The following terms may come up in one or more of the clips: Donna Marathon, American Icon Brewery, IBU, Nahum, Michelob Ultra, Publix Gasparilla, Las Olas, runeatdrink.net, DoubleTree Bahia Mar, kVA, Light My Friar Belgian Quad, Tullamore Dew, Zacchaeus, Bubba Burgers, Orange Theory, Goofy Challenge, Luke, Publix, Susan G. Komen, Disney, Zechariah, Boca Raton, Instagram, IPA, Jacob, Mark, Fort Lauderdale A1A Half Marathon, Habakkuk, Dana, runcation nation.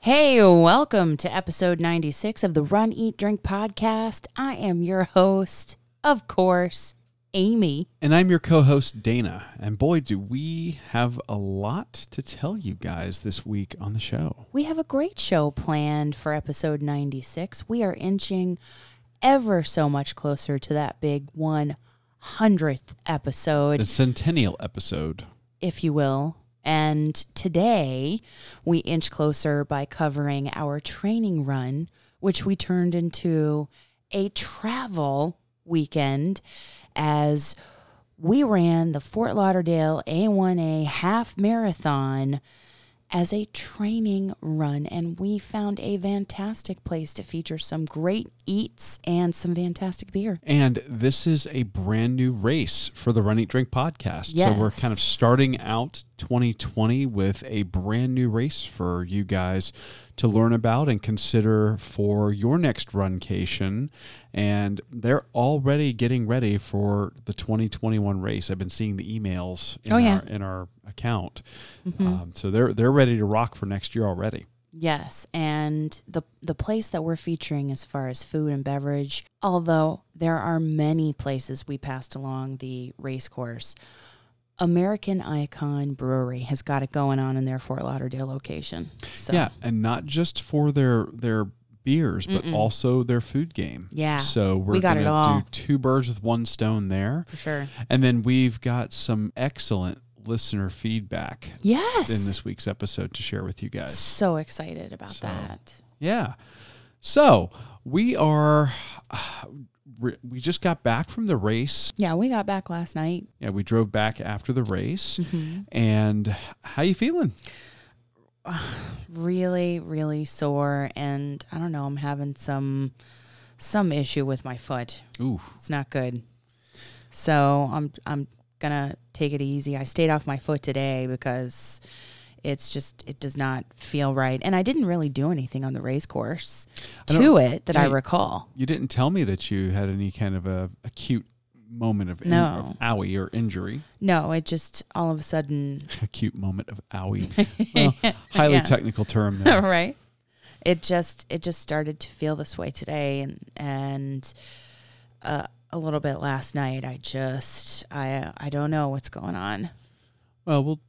Hey, welcome to episode 96 of the Run, Eat, Drink podcast. I am your host, of course, Amy. And I'm your co-host, Dana. And boy, do we have a lot to tell you guys this week on the show. We have a great show planned for episode 96. We are inching ever so much closer to that big 100th episode. The centennial episode, if you will. And today, we inch closer by covering our training run, which we turned into a travel weekend as we ran the Fort Lauderdale A1A Half Marathon as a training run. And we found a fantastic place to feature some great eats and some fantastic beer. And this is a brand new race for the Run, Eat, Drink podcast. Yes. So we're kind of starting out 2020 with a brand new race for you guys to learn about and consider for your next runcation. And they're already getting ready for the 2021 race. I've been seeing the emails in our account. Mm-hmm. So they're ready to rock for next year already. Yes, and the place that we're featuring as far as food and beverage, although there are many places we passed along the race course, American Icon Brewery has got it going on in their Fort Lauderdale location. So. Yeah, and not just for their beers, but also their food game. Yeah, so we got it all. Do two birds with one stone there. For sure. And then we've got some excellent listener feedback in this week's episode to share with you guys. So excited about that. Yeah. So we are... We just got back from the race. Yeah, we got back last night. Yeah, we drove back after the race. Mm-hmm. And how you feeling? Really, really sore. And I don't know, I'm having some issue with my foot. Ooh. It's not good. So I'm going to take it easy. I stayed off my foot today because it does not feel right. And I didn't really do anything on the race course to it that I recall. You didn't tell me that you had any kind of a acute moment of owie or injury. No, it just all of a sudden. Acute moment of owie. Well, highly technical term there. Right. It just started to feel this way today. And a little bit last night, I don't know what's going on. Well, we'll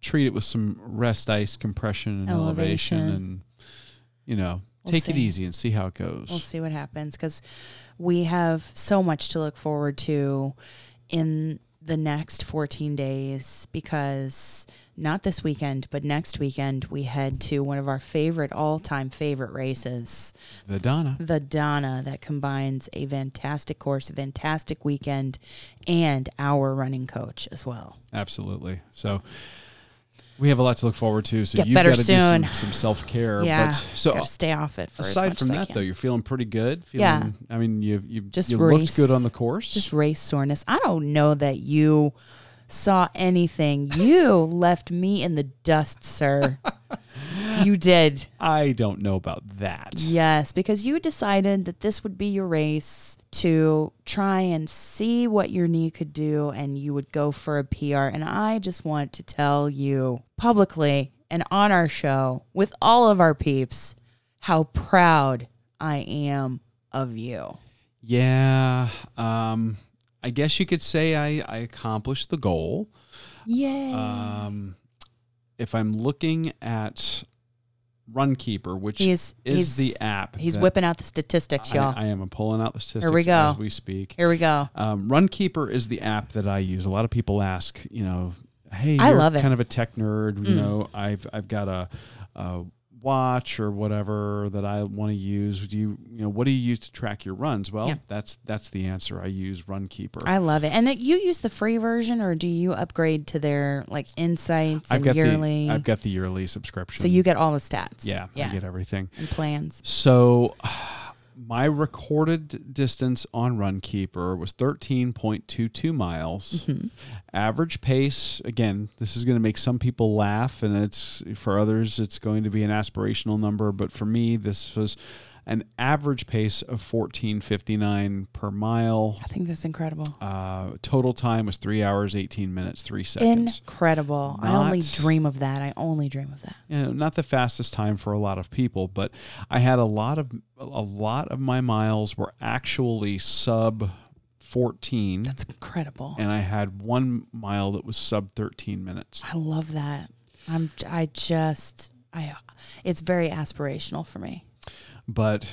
treat it with some rest, ice, compression, and elevation, and take it easy and see how it goes. We'll see what happens, because we have so much to look forward to in the next 14 days, because not this weekend, but next weekend we head to one of our all-time favorite races. The Donna that combines a fantastic course, a fantastic weekend, and our running coach as well. Absolutely. So we have a lot to look forward to, so you've got to do some self-care. Yeah, but stay off it for as much as I can. Aside from that, though, you're feeling pretty good. I mean, you looked good on the course. Just race soreness. I don't know that you saw anything. You left me in the dust, sir. You did. I don't know about that. Yes, because you decided that this would be your race to try and see what your knee could do, and you would go for a PR. And I just want to tell you publicly and on our show with all of our peeps how proud I am of you. Yeah. I guess you could say I accomplished the goal. Yay. If I'm looking at Runkeeper, which is the app. He's whipping out the statistics, y'all. I am. I'm pulling out the statistics as we speak. Here we go. Runkeeper is the app that I use. A lot of people ask, hey, I love it. Kind of a tech nerd. You know, I've got a watch or whatever that I want to use. Do you what do you use to track your runs? Well, that's the answer. I use Runkeeper. I love it. And you use the free version, or do you upgrade to their insights and yearly? I've got the yearly subscription. So you get all the stats. Yeah, I get everything. And plans. So My recorded distance on Runkeeper was 13.22 miles. Mm-hmm. Average pace, again, this is going to make some people laugh, and it's for others, it's going to be an aspirational number. But for me, this was an average pace of 14:59 per mile. I think that's incredible. Total time was 3 hours, 18 minutes, 3 seconds. Incredible. I only dream of that. You know, not the fastest time for a lot of people, but I had a lot of my miles were actually sub 14. That's incredible. And I had 1 mile that was sub 13 minutes. I love that. It's very aspirational for me. But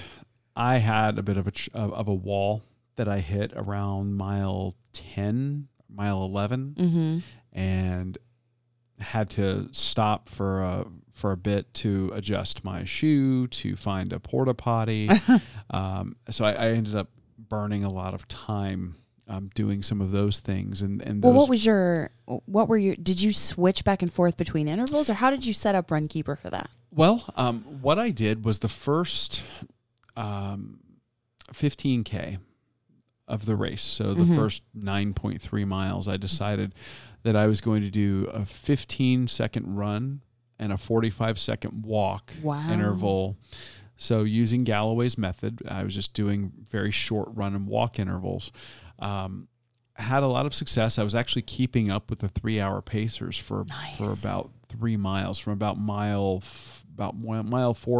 I had a bit of a wall that I hit around mile 10, mile 11, mm-hmm. and had to stop for a bit to adjust my shoe, to find a porta potty. So I ended up burning a lot of time doing some of those things. Did you switch back and forth between intervals, or how did you set up Runkeeper for that? Well, what I did was the first 15K of the race. So the mm-hmm. first 9.3 miles, I decided that I was going to do a 15-second run and a 45-second walk interval. So using Galloway's method, I was just doing very short run and walk intervals. Had a lot of success. I was actually keeping up with the 3-hour pacers for about 3 miles, from about mile 4,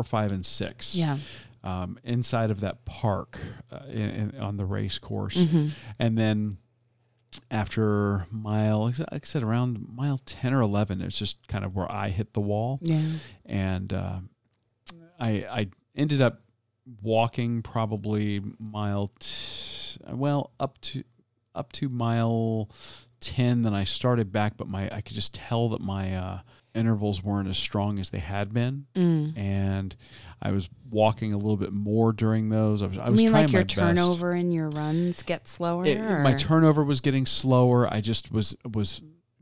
5, and 6. Yeah. Inside of that park on the race course. Mm-hmm. And then after mile, like I said, around mile 10 or 11, it's just kind of where I hit the wall. Yeah. And I ended up walking probably up to mile 10, then I started back, but I could just tell that my intervals weren't as strong as they had been, and I was walking a little bit more during those. I was trying my best. You mean like your turnover in your runs get slower? My turnover was getting slower. I just was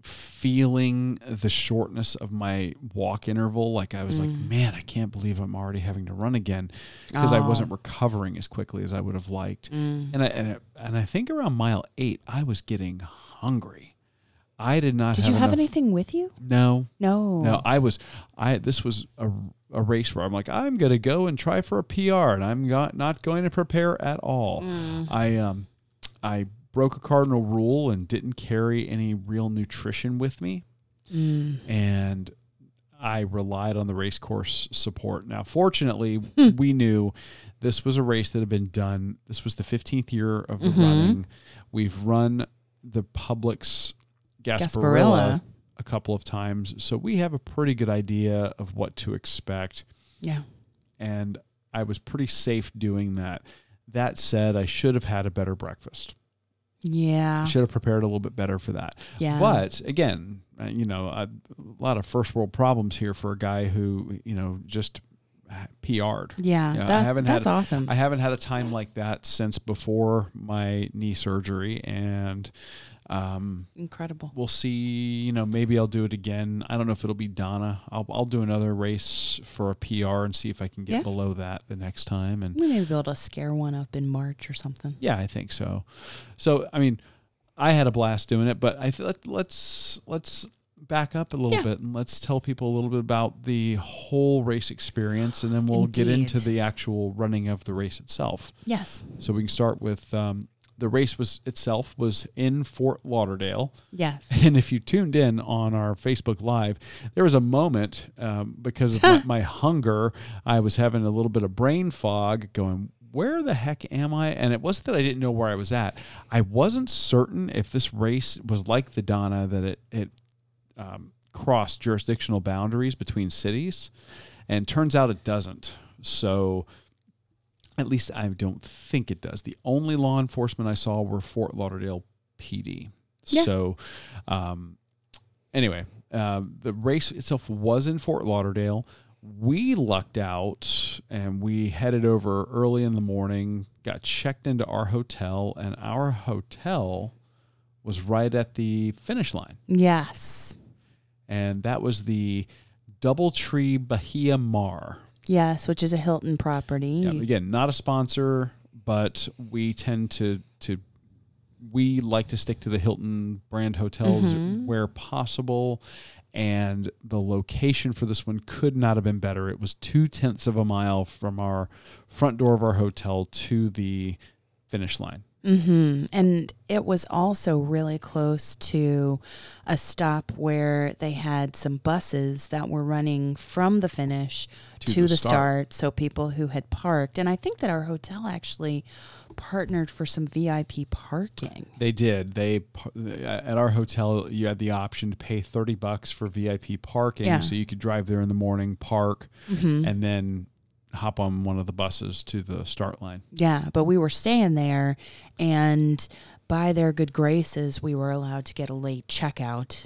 feeling the shortness of my walk interval. Like I was like, man, I can't believe I'm already having to run again, because I wasn't recovering as quickly as I would have liked. And I think around mile 8, I was getting hungry. I did not. Did you have anything with you? No. This was a race where I'm like, I'm going to go and try for a PR, and I'm not going to prepare at all. I broke a cardinal rule and didn't carry any real nutrition with me. And I relied on the race course support. Now, fortunately, we knew this was a race that had been done. This was the 15th year of the running. We've run the Publix Gasparilla a couple of times, so we have a pretty good idea of what to expect. Yeah. And I was pretty safe doing that. That said, I should have had a better breakfast. Yeah. I should have prepared a little bit better for that. Yeah. But again, a lot of first world problems here for a guy who, just PR'd. Yeah. Awesome. I haven't had a time like that since before my knee surgery, and incredible. We'll see, maybe I'll do it again. I don't know if it'll be Donna. I'll do another race for a PR and see if I can get below that the next time. And we may be able to scare one up in March or something. Yeah, I think so. So, I had a blast doing it, but let's back up a little bit and let's tell people a little bit about the whole race experience, and then we'll get into the actual running of the race itself. Yes. So we can start with, the race itself was in Fort Lauderdale. Yes. And if you tuned in on our Facebook Live, there was a moment because of my hunger, I was having a little bit of brain fog going, where the heck am I? And it wasn't that I didn't know where I was at. I wasn't certain if this race was like the Donna, that it crossed jurisdictional boundaries between cities. And turns out it doesn't. So at least I don't think it does. The only law enforcement I saw were Fort Lauderdale PD. Yeah. So the race itself was in Fort Lauderdale. We lucked out and we headed over early in the morning, got checked into our hotel, and our hotel was right at the finish line. Yes. And that was the DoubleTree Bahia Mar. Yes, which is a Hilton property. Yeah, again, not a sponsor, but we tend to we like to stick to the Hilton brand hotels where possible. And the location for this one could not have been better. It was 0.2 miles from our front door of our hotel to the finish line. Mm-hmm. And it was also really close to a stop where they had some buses that were running from the finish to the start. So people who had parked, and I think that our hotel actually partnered for some VIP parking. They did. They at our hotel, you had the option to pay $30 for VIP parking, so you could drive there in the morning, park, and then hop on one of the buses to the start line. Yeah, but we were staying there, and by their good graces, we were allowed to get a late checkout.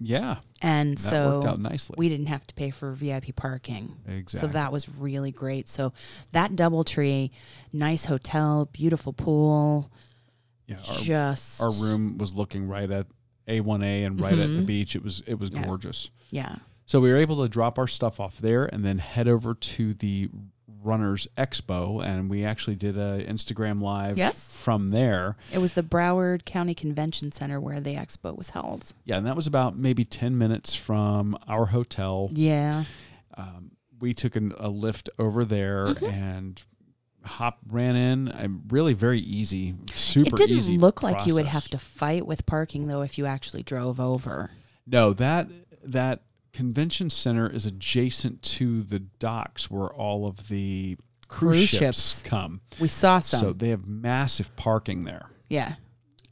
Yeah. And so worked out nicely. We didn't have to pay for VIP parking. Exactly. So that was really great. So that DoubleTree, nice hotel, beautiful pool. Yeah. Our room was looking right at A1A and right at the beach. It was gorgeous. Yeah. So we were able to drop our stuff off there and then head over to the Runners Expo, and we actually did a Instagram Live from there. It was the Broward County Convention Center where the expo was held. Yeah, and that was about maybe 10 minutes from our hotel. Yeah. We took a lift over there and ran in. Really very easy, super easy. It didn't look like you would have to fight with parking, though, if you actually drove over. No, that convention center is adjacent to the docks where all of the cruise ships come. We saw some. So they have massive parking there. Yeah.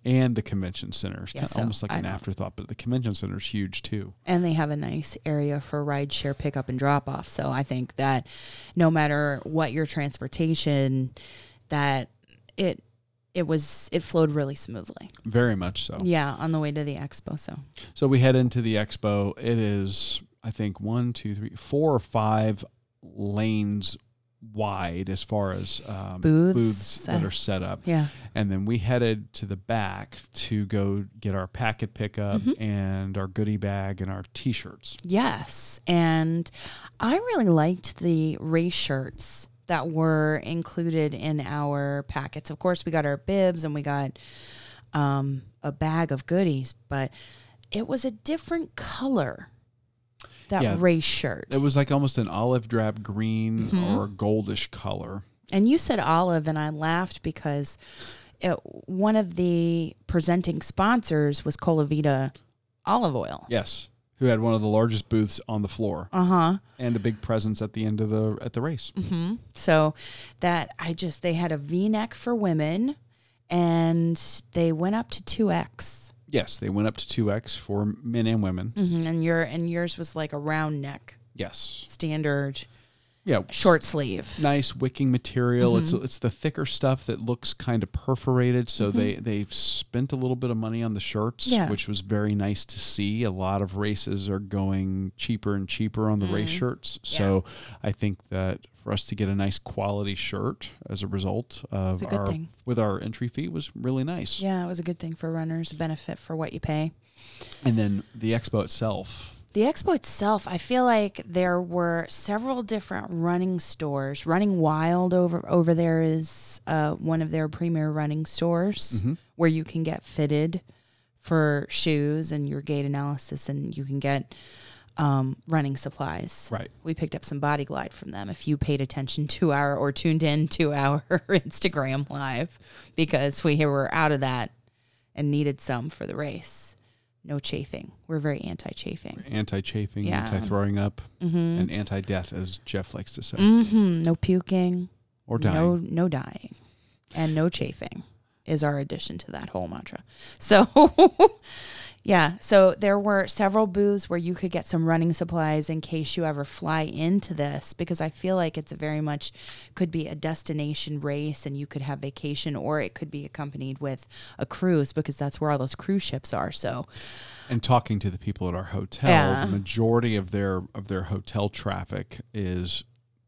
And the convention center is almost like an afterthought, but the convention center is huge too. And they have a nice area for rideshare pickup and drop off. So I think that no matter what your transportation, that it flowed really smoothly. Very much so. Yeah, on the way to the expo. So we head into the expo. It is, I think, 1, 2, 3, 4 or 5 lanes wide as far as booths that are set up. Yeah. And then we headed to the back to go get our packet pickup and our goodie bag and our T-shirts. Yes. And I really liked the race shirts that were included in our packets. Of course, we got our bibs and we got a bag of goodies, but it was a different color, that race shirt. It was like almost an olive drab green or a goldish color. And you said olive, and I laughed because one of the presenting sponsors was Colavita olive oil. Yes. Who had one of the largest booths on the floor, and a big presence at the end of the race. Mm-hmm. So that they had a V-neck for women, and they went up to 2X. Yes, they went up to 2X for men and women. Mm-hmm. And yours was like a round neck. Yes, standard. Yeah, short sleeve. Nice wicking material. Mm-hmm. It's the thicker stuff that looks kind of perforated. So they spent a little bit of money on the shirts, which was very nice to see. A lot of races are going cheaper and cheaper on the race shirts. Yeah. So I think that for us to get a nice quality shirt as a result of our entry fee was really nice. Yeah, it was a good thing for runners, a benefit for what you pay. And then the expo itself. The expo itself, I feel like there were several different running stores. Running Wild over there is one of their premier running stores where you can get fitted for shoes and your gait analysis, and you can get running supplies. Right. We picked up some Body Glide from them. If you paid attention to or tuned in to our Instagram Live, because we were out of that and needed some for the race. No chafing. We're very anti-chafing. Anti-throwing up, and anti-death, as Jeff likes to say. Mm-hmm. No puking. Or dying. No dying. And no chafing is our addition to that whole mantra. So, so there were several booths where you could get some running supplies in case you ever fly into this, because I feel like it's very much could be a destination race and you could have vacation, or it could be accompanied with a cruise, because that's where all those cruise ships are. So, and talking to the people at our hotel, the majority of their hotel traffic is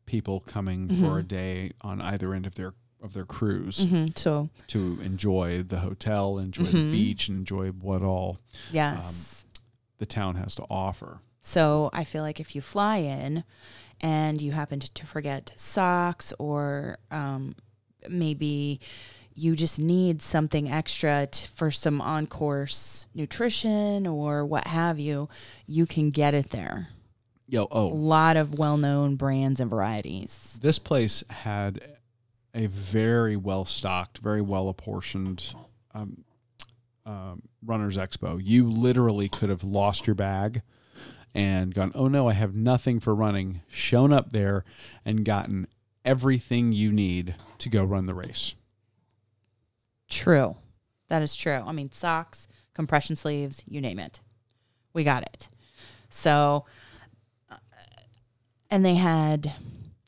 people coming for a day on either end of their cruise, so to enjoy the hotel, enjoy the beach, enjoy what all the town has to offer. So I feel like if you fly in and you happen to forget socks or maybe you just need something extra for some on-course nutrition or what have you, you can get it there. A lot of well-known brands and varieties. This place had a very well-stocked, very well-apportioned Runners Expo. You literally could have lost your bag and gone, oh no, I have nothing for running, shown up there and gotten everything you need to go run the race. True. That is true. I mean, socks, compression sleeves, you name it. We got it. So, and they had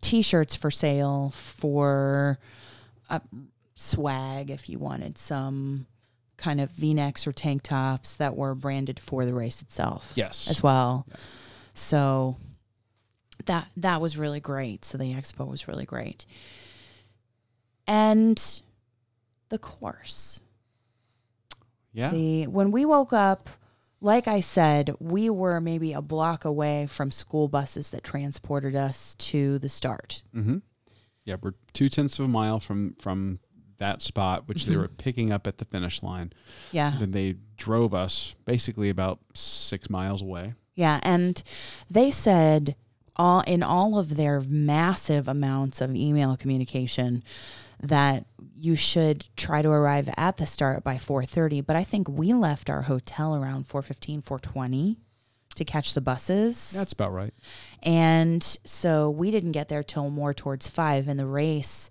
T-shirts for sale for swag if you wanted some kind of V-necks or tank tops that were branded for the race itself. Yes. As well. Yeah. So that was really great. So the expo was really great. And the course. Yeah. When we woke up, like I said, we were maybe a block away from school buses that transported us to the start. Mm-hmm. Yeah, we're 0.2 miles from that spot, which mm-hmm. they were picking up at the finish line. Yeah. Then they drove us basically about 6 miles away. Yeah, and they said in all of their massive amounts of email communication that you should try to arrive at the start by 4:30. But I think we left our hotel around 4:15, 4:20 to catch the buses. That's about right. And so we didn't get there till more towards 5. And the race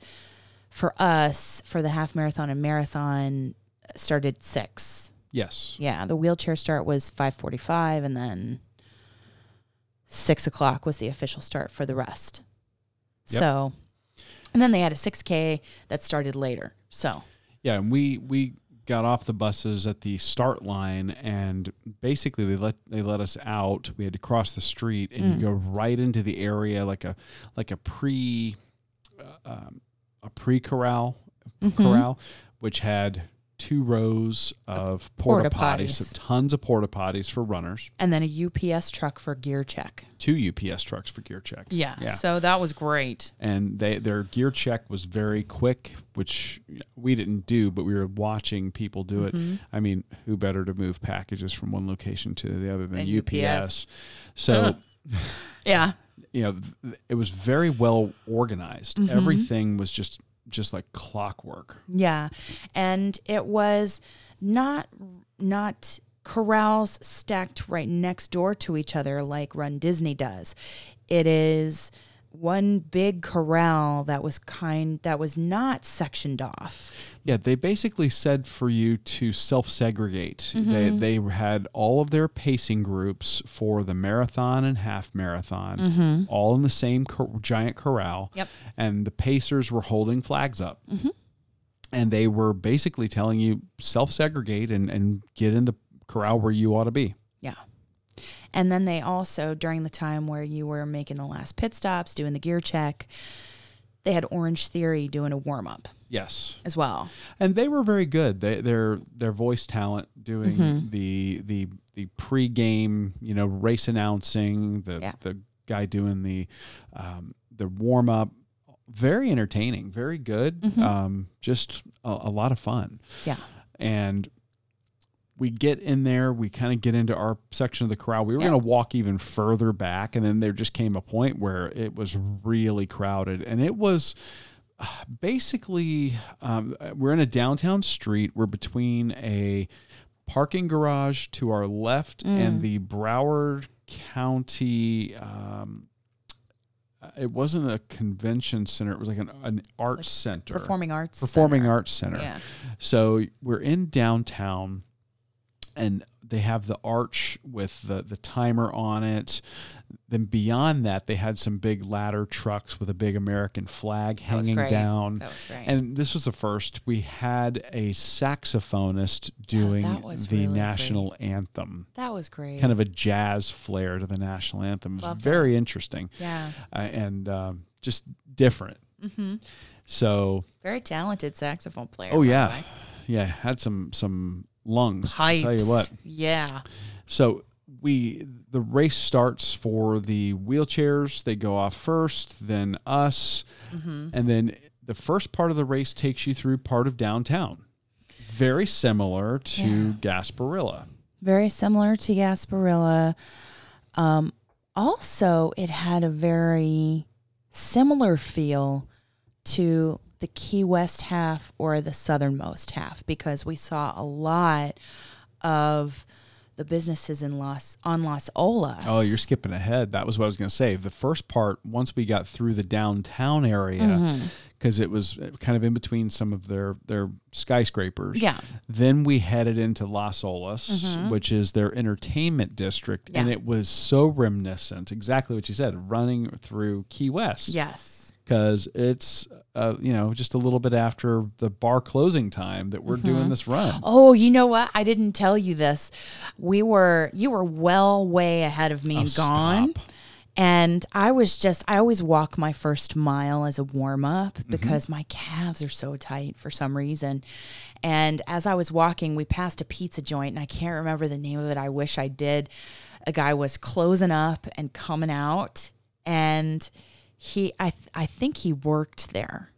for us, for the half marathon and marathon, started 6. Yes. Yeah, the wheelchair start was 5:45, and then 6 o'clock was the official start for the rest. Yep. So... and then they had a 6K that started later. So yeah, and we got off the buses at the start line, and basically they let us out. We had to cross the street and go right into the area like a pre-corral, mm-hmm. Which had 2 rows of porta potties, tons of porta potties for runners, and then a UPS truck for gear check. 2 UPS trucks for gear check. Yeah. So that was great. And their gear check was very quick, which we didn't do, but we were watching people do it. Mm-hmm. I mean, who better to move packages from one location to the other than UPS? So, yeah, it was very well organized. Mm-hmm. Everything was just like clockwork. Yeah. And it was not corrals stacked right next door to each other like Run Disney does. It is one big corral that was not sectioned off. Yeah, they basically said for you to self-segregate. Mm-hmm. They had all of their pacing groups for the marathon and half marathon, mm-hmm. all in the same giant corral. Yep. And the pacers were holding flags up. Mm-hmm. And they were basically telling you self-segregate and get in the corral where you ought to be. Yeah. And then they also, during the time where you were making the last pit stops, doing the gear check, they had Orange Theory doing a warm-up. Yes. As well. And they were very good. Their voice talent doing mm-hmm. the pregame, race announcing, the guy doing the warm-up. Very entertaining, very good, mm-hmm. Just a lot of fun. Yeah. And... we get in there, we kind of get into our section of the corral. We were going to walk even further back, and then there just came a point where it was really crowded. And it was basically, we're in a downtown street. We're between a parking garage to our left and the Broward County, it wasn't a convention center. It was like an arts center. Performing arts center. Yeah. So we're in downtown. And they have the arch with the timer on it. Then beyond that, they had some big ladder trucks with a big American flag hanging down. That was great. And this was the first. We had a saxophonist doing the national anthem. That was great. Kind of a jazz flair to the national anthem. It was very interesting. Yeah. And just different. Mm-hmm. So. Very talented saxophone player. Oh, yeah. Yeah. Had some lungs. Pipes. I'll tell you what. Yeah. So the race starts for the wheelchairs. They go off first, then us. Mm-hmm. And then the first part of the race takes you through part of downtown. Very similar to Gasparilla. Very similar to Gasparilla. Also, it had a very similar feel to the Key West half or the southernmost half, because we saw a lot of the businesses on Las Olas. Oh, you're skipping ahead. That was what I was going to say. The first part, once we got through the downtown area, because it was kind of in between some of their skyscrapers. Yeah. Then we headed into Las Olas, which is their entertainment district. Yeah. And it was so reminiscent, exactly what you said, running through Key West. Yes. Because it's, just a little bit after the bar closing time that we're doing this run. Oh, you know what? I didn't tell you this. You were way ahead of me and gone. Stop. And I always walk my first mile as a warm-up because my calves are so tight for some reason. And as I was walking, we passed a pizza joint, and I can't remember the name of it. I wish I did. A guy was closing up and coming out, and I think he worked there.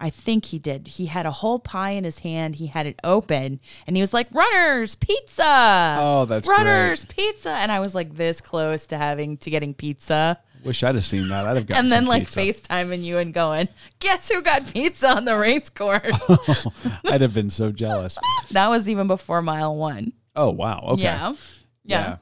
I think he did. He had a whole pie in his hand. He had it open, and he was like, "Runners, pizza!" Oh, that's great. "Runners, pizza!" And I was like this close to getting pizza. Wish I'd have seen that. I'd have gotten. And then FaceTiming you and going, "Guess who got pizza on the race course?" Oh, I'd have been so jealous. That was even before mile one. Oh wow! Okay. Yeah.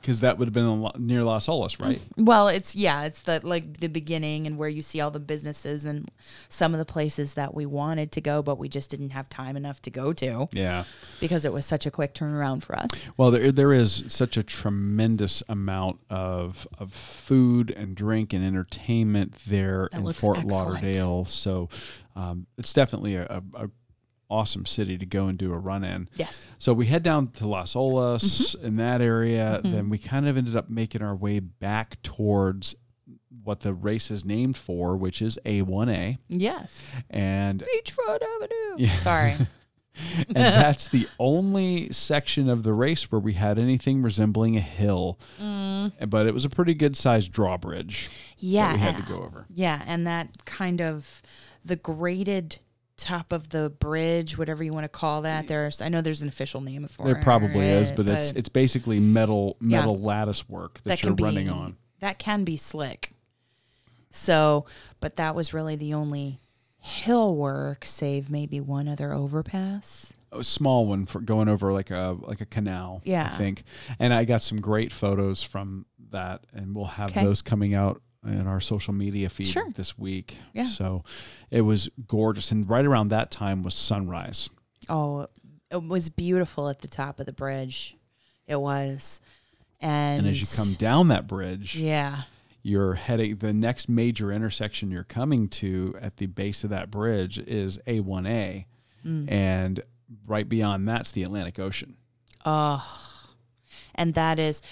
Because that would have been near Las Olas, right? Well, it's the beginning and where you see all the businesses and some of the places that we wanted to go, but we just didn't have time enough to go to. Yeah, because it was such a quick turnaround for us. Well, there is such a tremendous amount of food and drink and entertainment there in Fort Lauderdale. So it's definitely a awesome city to go and do a run in. Yes. So we head down to Las Olas in that area. Then we kind of ended up making our way back towards what the race is named for, which is A1A. Yes. And Beachfront Avenue. Yeah. Sorry. And that's the only section of the race where we had anything resembling a hill. But it was a pretty good sized drawbridge that we had to go over. Yeah. And that kind of the graded top of the bridge, whatever you want to call that. I know there's an official name for it. There probably is, but it's basically metal lattice work that you're running on. That can be slick. So, but that was really the only hill work, save maybe one other overpass. A small one for going over like a canal, I think. And I got some great photos from that, and we'll have those coming out in our social media feed this week. Yeah. So it was gorgeous. And right around that time was sunrise. Oh, it was beautiful at the top of the bridge. It was. And as you come down that bridge, you're heading, the next major intersection you're coming to at the base of that bridge is A1A. And right beyond that's the Atlantic Ocean. Oh, and that is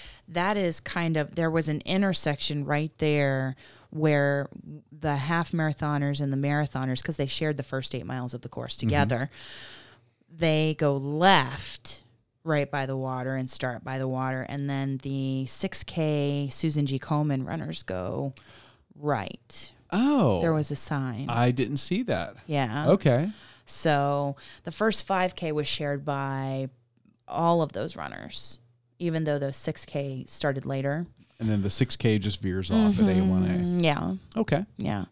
kind of, there was an intersection right there where the half marathoners and the marathoners, because they shared the first 8 miles of the course together, they go left right by the water and start by the water. And then the 6K Susan G. Komen runners go right. Oh. There was a sign. I didn't see that. Yeah. Okay. So the first 5K was shared by all of those runners, even though the 6K started later. And then the 6K just veers off at A1A. Yeah. Okay. Yeah.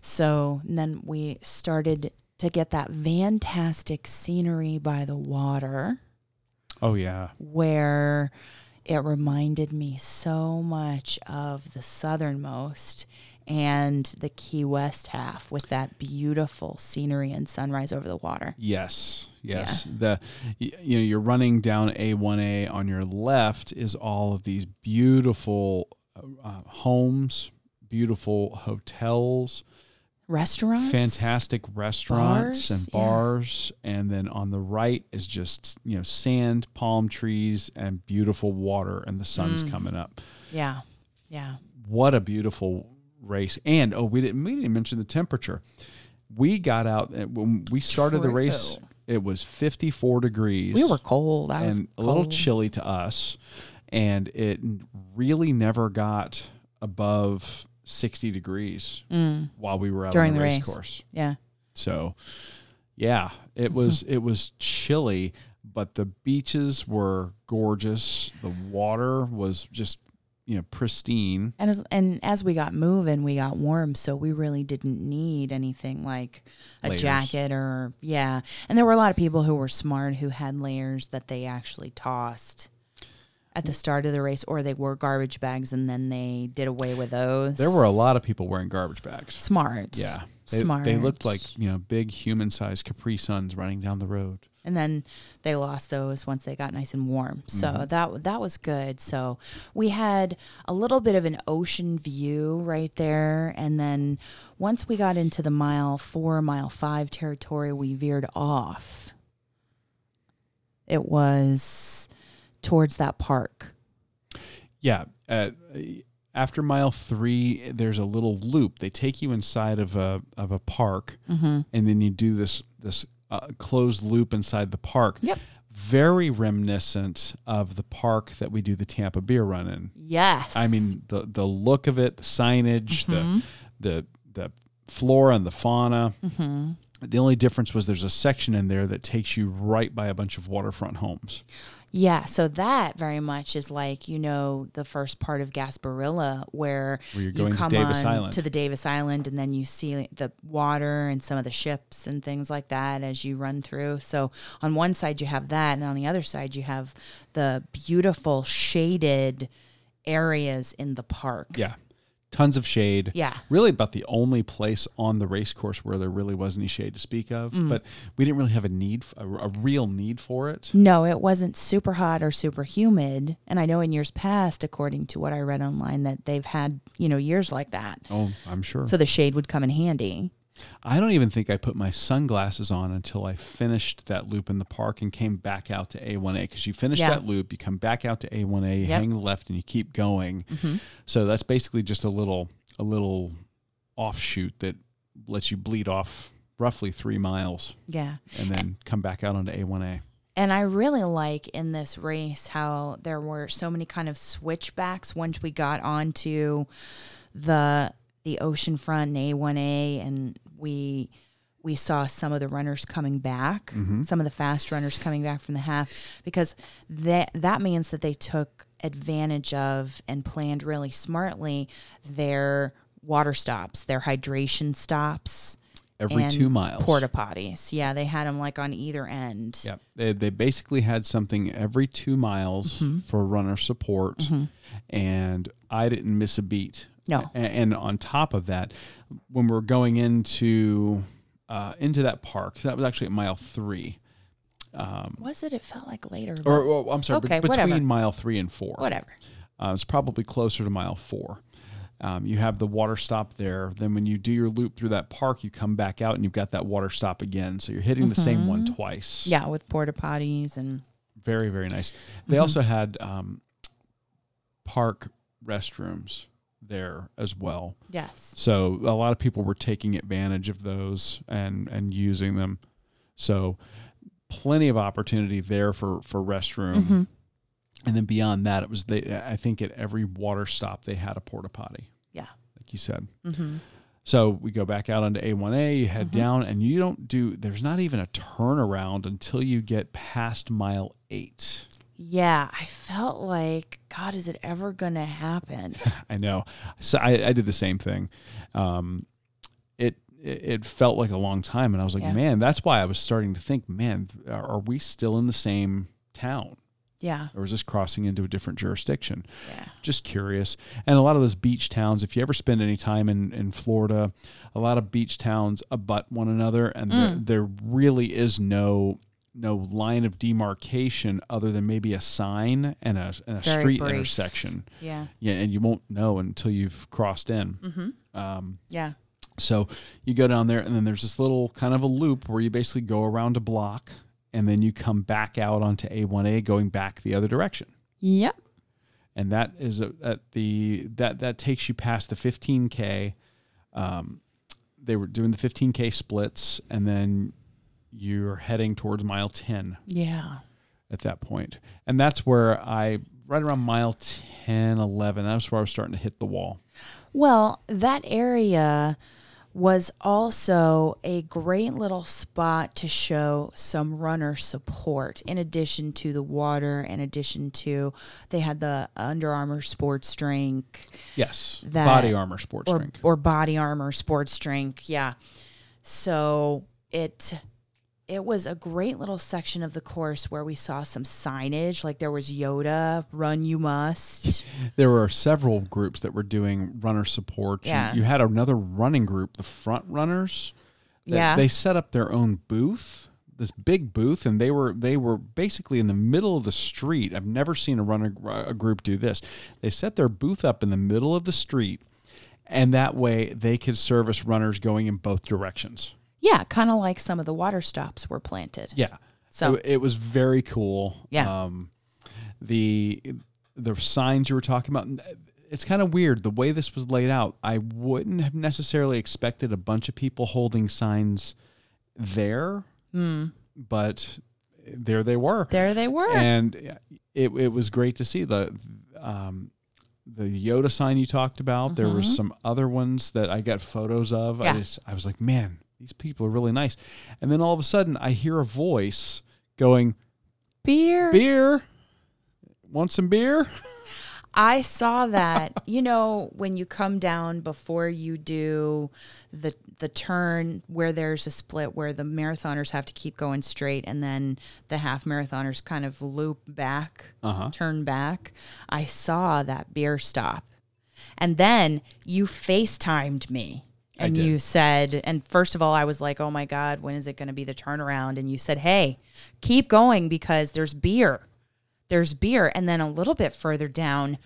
So then we started to get that fantastic scenery by the water. Oh, yeah. Where it reminded me so much of the southernmost and the Key West half with that beautiful scenery and sunrise over the water. Yes. Yes. Yeah. You're running down A1A. On your left is all of these beautiful homes, beautiful hotels, restaurants, fantastic restaurants, bars. And then on the right is just, sand, palm trees, and beautiful water, and the sun's coming up. Yeah. Yeah. What a beautiful race. And we didn't mention the temperature. We got out when we started the race. It was 54 degrees. We were cold. I was cold. A little chilly to us. And it really never got above 60 degrees while we were out on the race course. Yeah. So, yeah, it was chilly, but the beaches were gorgeous. The water was just, pristine. And as we got moving, we got warm, so we really didn't need anything like a jacket or, yeah. And there were a lot of people who were smart who had layers that they actually tossed at the start of the race, or they wore garbage bags and then they did away with those. There were a lot of people wearing garbage bags. Smart. Yeah. They looked like, big human-sized Capri Suns running down the road. And then they lost those once they got nice and warm. So that was good. So we had a little bit of an ocean view right there. And then once we got into the mile 4, mile 5 territory, we veered off. It was towards that park. Yeah. After mile 3, there's a little loop. They take you inside of a park, and then you do this closed loop inside the park. Yep. Very reminiscent of the park that we do the Tampa Beer Run in. Yes. I mean, the look of it, the signage, the flora and the fauna. Mm-hmm. The only difference was there's a section in there that takes you right by a bunch of waterfront homes. Yeah, so that very much is like, the first part of Gasparilla where you're going to the Davis Island, and then you see the water and some of the ships and things like that as you run through. So on one side you have that, and on the other side you have the beautiful shaded areas in the park. Yeah. Tons of shade. Yeah. Really about the only place on the race course where there really was any shade to speak of. Mm. But we didn't really have a real need for it. No, it wasn't super hot or super humid. And I know in years past, according to what I read online, that they've had, years like that. Oh, I'm sure. So the shade would come in handy. I don't even think I put my sunglasses on until I finished that loop in the park and came back out to A1A, because you finish that loop, you come back out to A1A, hang left, and you keep going. Mm-hmm. So that's basically just a little offshoot that lets you bleed off roughly 3 miles. Yeah. And then come back out onto A1A. And I really like in this race how there were so many kind of switchbacks once we got onto the oceanfront and A1A, and we saw some of the runners coming back, some of the fast runners coming back from the half, because that means that they took advantage of and planned really smartly their water stops, their hydration stops. Every 2 miles. Porta potties. Yeah, they had them like on either end. Yep. They basically had something every 2 miles for runner support, and I didn't miss a beat. No. And on top of that, when we're going into that park, that was actually at mile 3. Was it? It felt like later. Or I'm sorry, okay, between whatever. Mile 3 and 4. Whatever. It's probably closer to mile 4. You have the water stop there. Then when you do your loop through that park, you come back out and you've got that water stop again. So you're hitting the same one twice. Yeah, with porta potties and. Very, very nice. They also had park restrooms there as well. Yes. So a lot of people were taking advantage of those and using them. So plenty of opportunity there for restroom. Mm-hmm. And then beyond that, it was I think at every water stop they had a porta potty. Yeah. Like you said. Mm-hmm. So we go back out onto A1A, you head down, and you don't there's not even a turnaround until you get past mile 8. Yeah, I felt like, God, is it ever going to happen? I know. So I did the same thing. It felt like a long time, and I was like, man, that's why I was starting to think, man, are we still in the same town? Yeah. Or is this crossing into a different jurisdiction? Yeah. Just curious. And a lot of those beach towns, if you ever spend any time in Florida, a lot of beach towns abut one another, and there really is no line of demarcation other than maybe a sign and a street brief. Intersection. Yeah. Yeah. And you won't know until you've crossed in. Mm-hmm. Yeah. So you go down there, and then there's this little kind of a loop where you basically go around a block, and then you come back out onto A1A going back the other direction. Yep. And that is that takes you past the 15K. They were doing the 15K splits, and then you're heading towards mile 10. Yeah. At that point. And that's where right around mile 10, 11, that's where I was starting to hit the wall. Well, that area was also a great little spot to show some runner support, in addition to the water, in addition to, they had the Under Armour sports drink. Yes, Body Armor sports drink. Or Body Armor sports drink, yeah. So it was a great little section of the course where we saw some signage, like there was Yoda, Run You Must. There were several groups that were doing runner support. Yeah. You had another running group, the Front Runners. Yeah. They set up their own booth, this big booth, and they were basically in the middle of the street. I've never seen a group do this. They set their booth up in the middle of the street, and that way they could service runners going in both directions. Yeah, kind of like some of the water stops were planted. Yeah. So it was very cool. Yeah. The signs you were talking about, it's kind of weird the way this was laid out. I wouldn't have necessarily expected a bunch of people holding signs there, but there they were. There they were. And it was great to see the Yoda sign you talked about. Mm-hmm. There were some other ones that I got photos of. Yeah. I was like, man, these people are really nice. And then all of a sudden I hear a voice going, Beer. Want some beer? I saw that. You know, when you come down before you do the turn where there's a split where the marathoners have to keep going straight and then the half marathoners kind of loop back, turn back. I saw that beer stop. And then you FaceTimed me. And you said, and first of all, I was like, oh my God, when is it going to be the turnaround? And you said, hey, keep going because there's beer. There's beer. And then a little bit further down,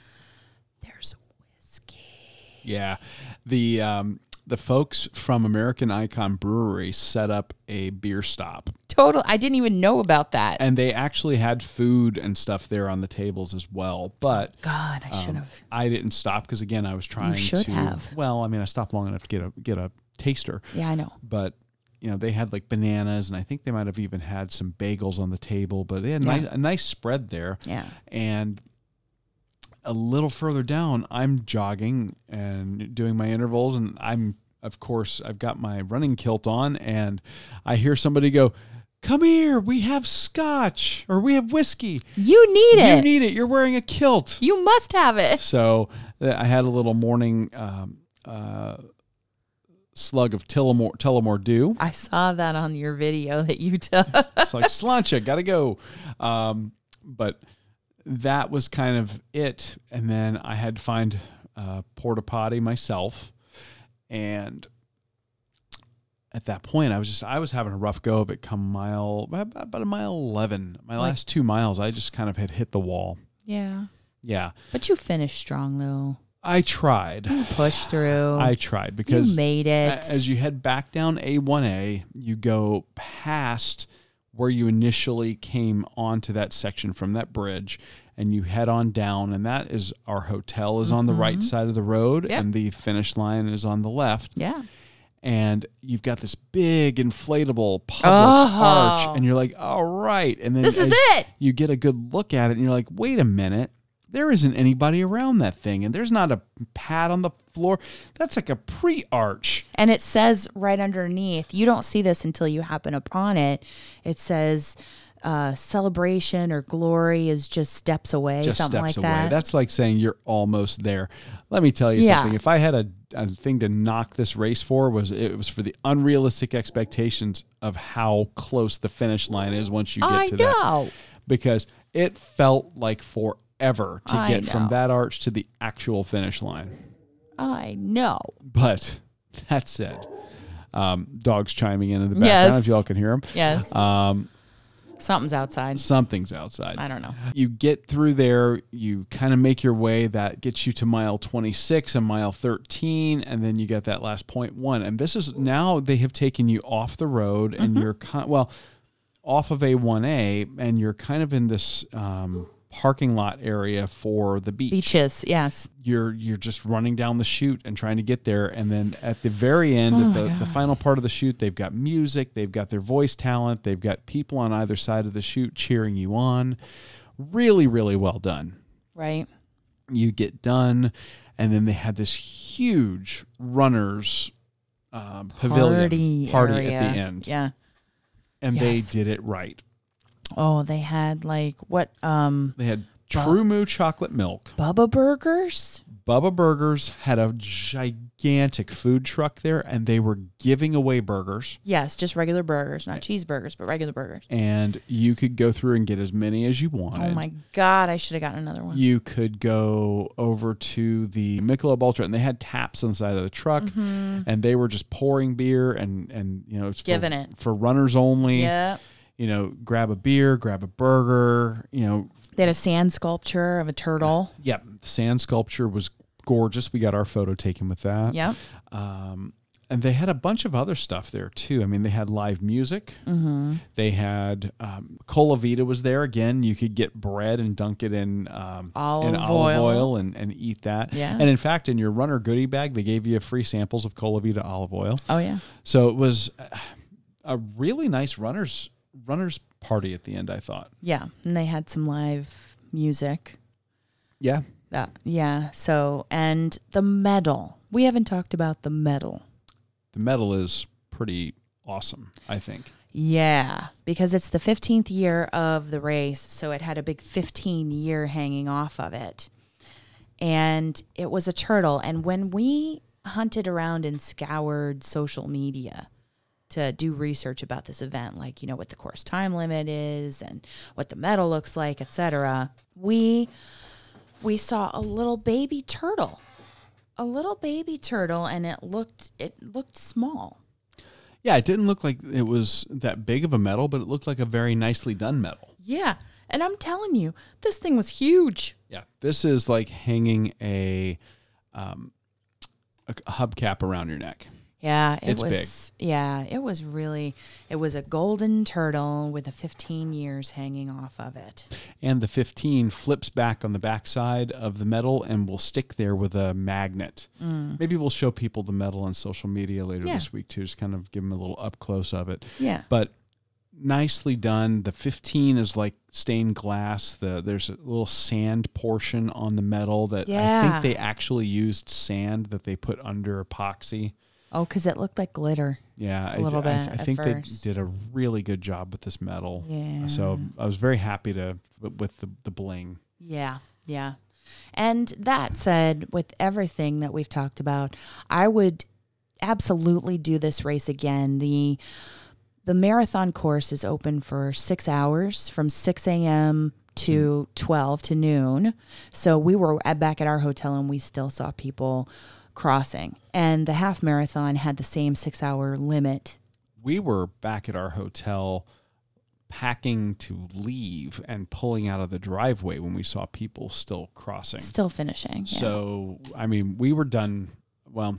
there's whiskey. Yeah. The folks from American Icon Brewery set up a beer stop. Total. I didn't even know about that. And they actually had food and stuff there on the tables as well. But God, I should have. I didn't stop because again, I was trying to. You should have. Well, I mean, I stopped long enough to get a taster. Yeah, I know. But you know, they had like bananas, and I think they might have even had some bagels on the table. But they had a nice spread there. Yeah. And a little further down, I'm jogging and doing my intervals, and I've got my running kilt on, and I hear somebody go, come here, we have scotch, or we have whiskey. You need it. You're wearing a kilt. You must have it. So I had a little morning slug of Tullamore Dew. I saw that on your video that you took. It's like, slancha, gotta go. But that was kind of it. And then I had to find a porta potty myself. And at that point, I was having a rough go of it come about mile 11. My last 2 miles, I just kind of had hit the wall. Yeah. Yeah. But you finished strong, though. I tried. You pushed through. I tried because you made it. As you head back down A1A, you go past where you initially came onto that section from that bridge, and you head on down, and that is our hotel is on the right side of the road, and the finish line is on the left. Yeah. And you've got this big inflatable Publix arch, and you're like, all right. And then this is it. You get a good look at it, and you're like, wait a minute. There isn't anybody around that thing, and there's not a pad on the floor. That's like a pre-arch. And it says right underneath, you don't see this until you happen upon it. It says celebration or glory is just steps away, that. That's like saying you're almost there. Let me tell you something. If I had a thing to knock this race for, it was for the unrealistic expectations of how close the finish line is once you get to that. I know. Because it felt like forever. Get from that arch to the actual finish line. I know. But that's it. Dogs chiming in the background, if y'all can hear them. Yes. Something's outside. I don't know. You get through there. You kind of make your way. That gets you to mile 26 and mile 13, and then you get that last 0.1. And this is now they have taken you off the road, and you're off of A1A, and you're kind of in this parking lot area for the beach. Beaches, yes. You're just running down the chute and trying to get there. And then at the very end, the final part of the chute, they've got music, they've got their voice talent, they've got people on either side of the chute cheering you on. Really, really well done. Right. You get done. And then they had this huge runners pavilion party at the end. Yeah. And they did it right. Oh, they had like what? They had True Moo chocolate milk. Bubba Burgers? Bubba Burgers had a gigantic food truck there, and they were giving away burgers. Yes, just regular burgers, not cheeseburgers, but regular burgers. And you could go through and get as many as you wanted. Oh, my God. I should have gotten another one. You could go over to the Michelob Ultra, and they had taps inside of the truck, and they were just pouring beer and you know, it's for runners only. Yeah. You know, grab a beer, grab a burger, you know. They had a sand sculpture of a turtle. Yep. The sand sculpture was gorgeous. We got our photo taken with that. Yep. And they had a bunch of other stuff there, too. I mean, they had live music. Mm-hmm. They had Colavita was there. Again, you could get bread and dunk it in olive oil and eat that. Yeah. And, in fact, in your runner goodie bag, they gave you free samples of Colavita olive oil. Oh, yeah. So it was a really nice runner's party at the end, I thought. Yeah, and they had some live music. Yeah. So, and the medal. We haven't talked about the medal. The medal is pretty awesome, I think. Yeah, because it's the 15th year of the race, so it had a big 15-year hanging off of it. And it was a turtle. And when we hunted around and scoured social media to do research about this event, like, you know, what the course time limit is and what the medal looks like, et cetera, we saw a little baby turtle, and it looked small. Yeah, it didn't look like it was that big of a medal, but it looked like a very nicely done medal. Yeah, and I'm telling you, this thing was huge. Yeah, this is like hanging a hubcap around your neck. Yeah, it was big. Yeah, it was a golden turtle with a 15 years hanging off of it. And the 15 flips back on the backside of the medal and will stick there with a magnet. Mm. Maybe we'll show people the medal on social media later this week, too, just kind of give them a little up close of it. Yeah. But nicely done. The 15 is like stained glass. There's a little sand portion on the medal that I think they actually used sand that they put under epoxy. Oh, because it looked like glitter. Yeah, I think they did a really good job with this medal. Yeah. So I was very happy with the bling. Yeah, yeah. And that said, with everything that we've talked about, I would absolutely do this race again. The marathon course is open for 6 hours from 6 a.m. to 12 to noon. So we were back at our hotel and we still saw people crossing, and the half marathon had the same 6 hour limit. We were back at our hotel packing to leave and pulling out of the driveway when we saw people still crossing, still finishing. Yeah. So, I mean, we were done by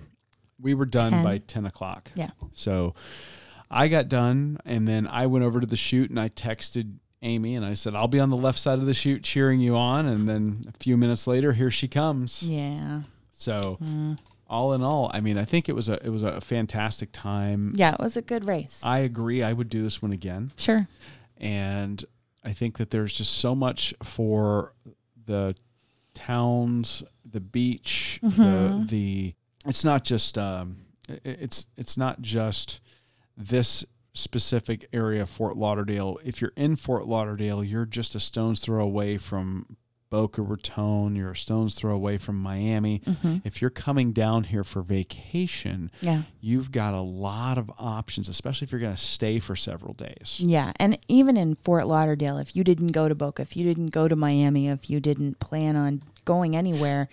10 o'clock. Yeah. So I got done and then I went over to the chute and I texted Amy and I said, I'll be on the left side of the chute cheering you on. And then a few minutes later, here she comes. Yeah. So all in all, I mean, I think it was a fantastic time. Yeah, it was a good race. I agree. I would do this one again. Sure. And I think that there's just so much for the towns, the beach, it's not just this specific area of Fort Lauderdale. If you're in Fort Lauderdale, you're just a stone's throw away from Boca Raton, you're a stone's throw away from Miami. Mm-hmm. If you're coming down here for vacation, you've got a lot of options, especially if you're going to stay for several days. Yeah, and even in Fort Lauderdale, if you didn't go to Boca, if you didn't go to Miami, if you didn't plan on going anywhere,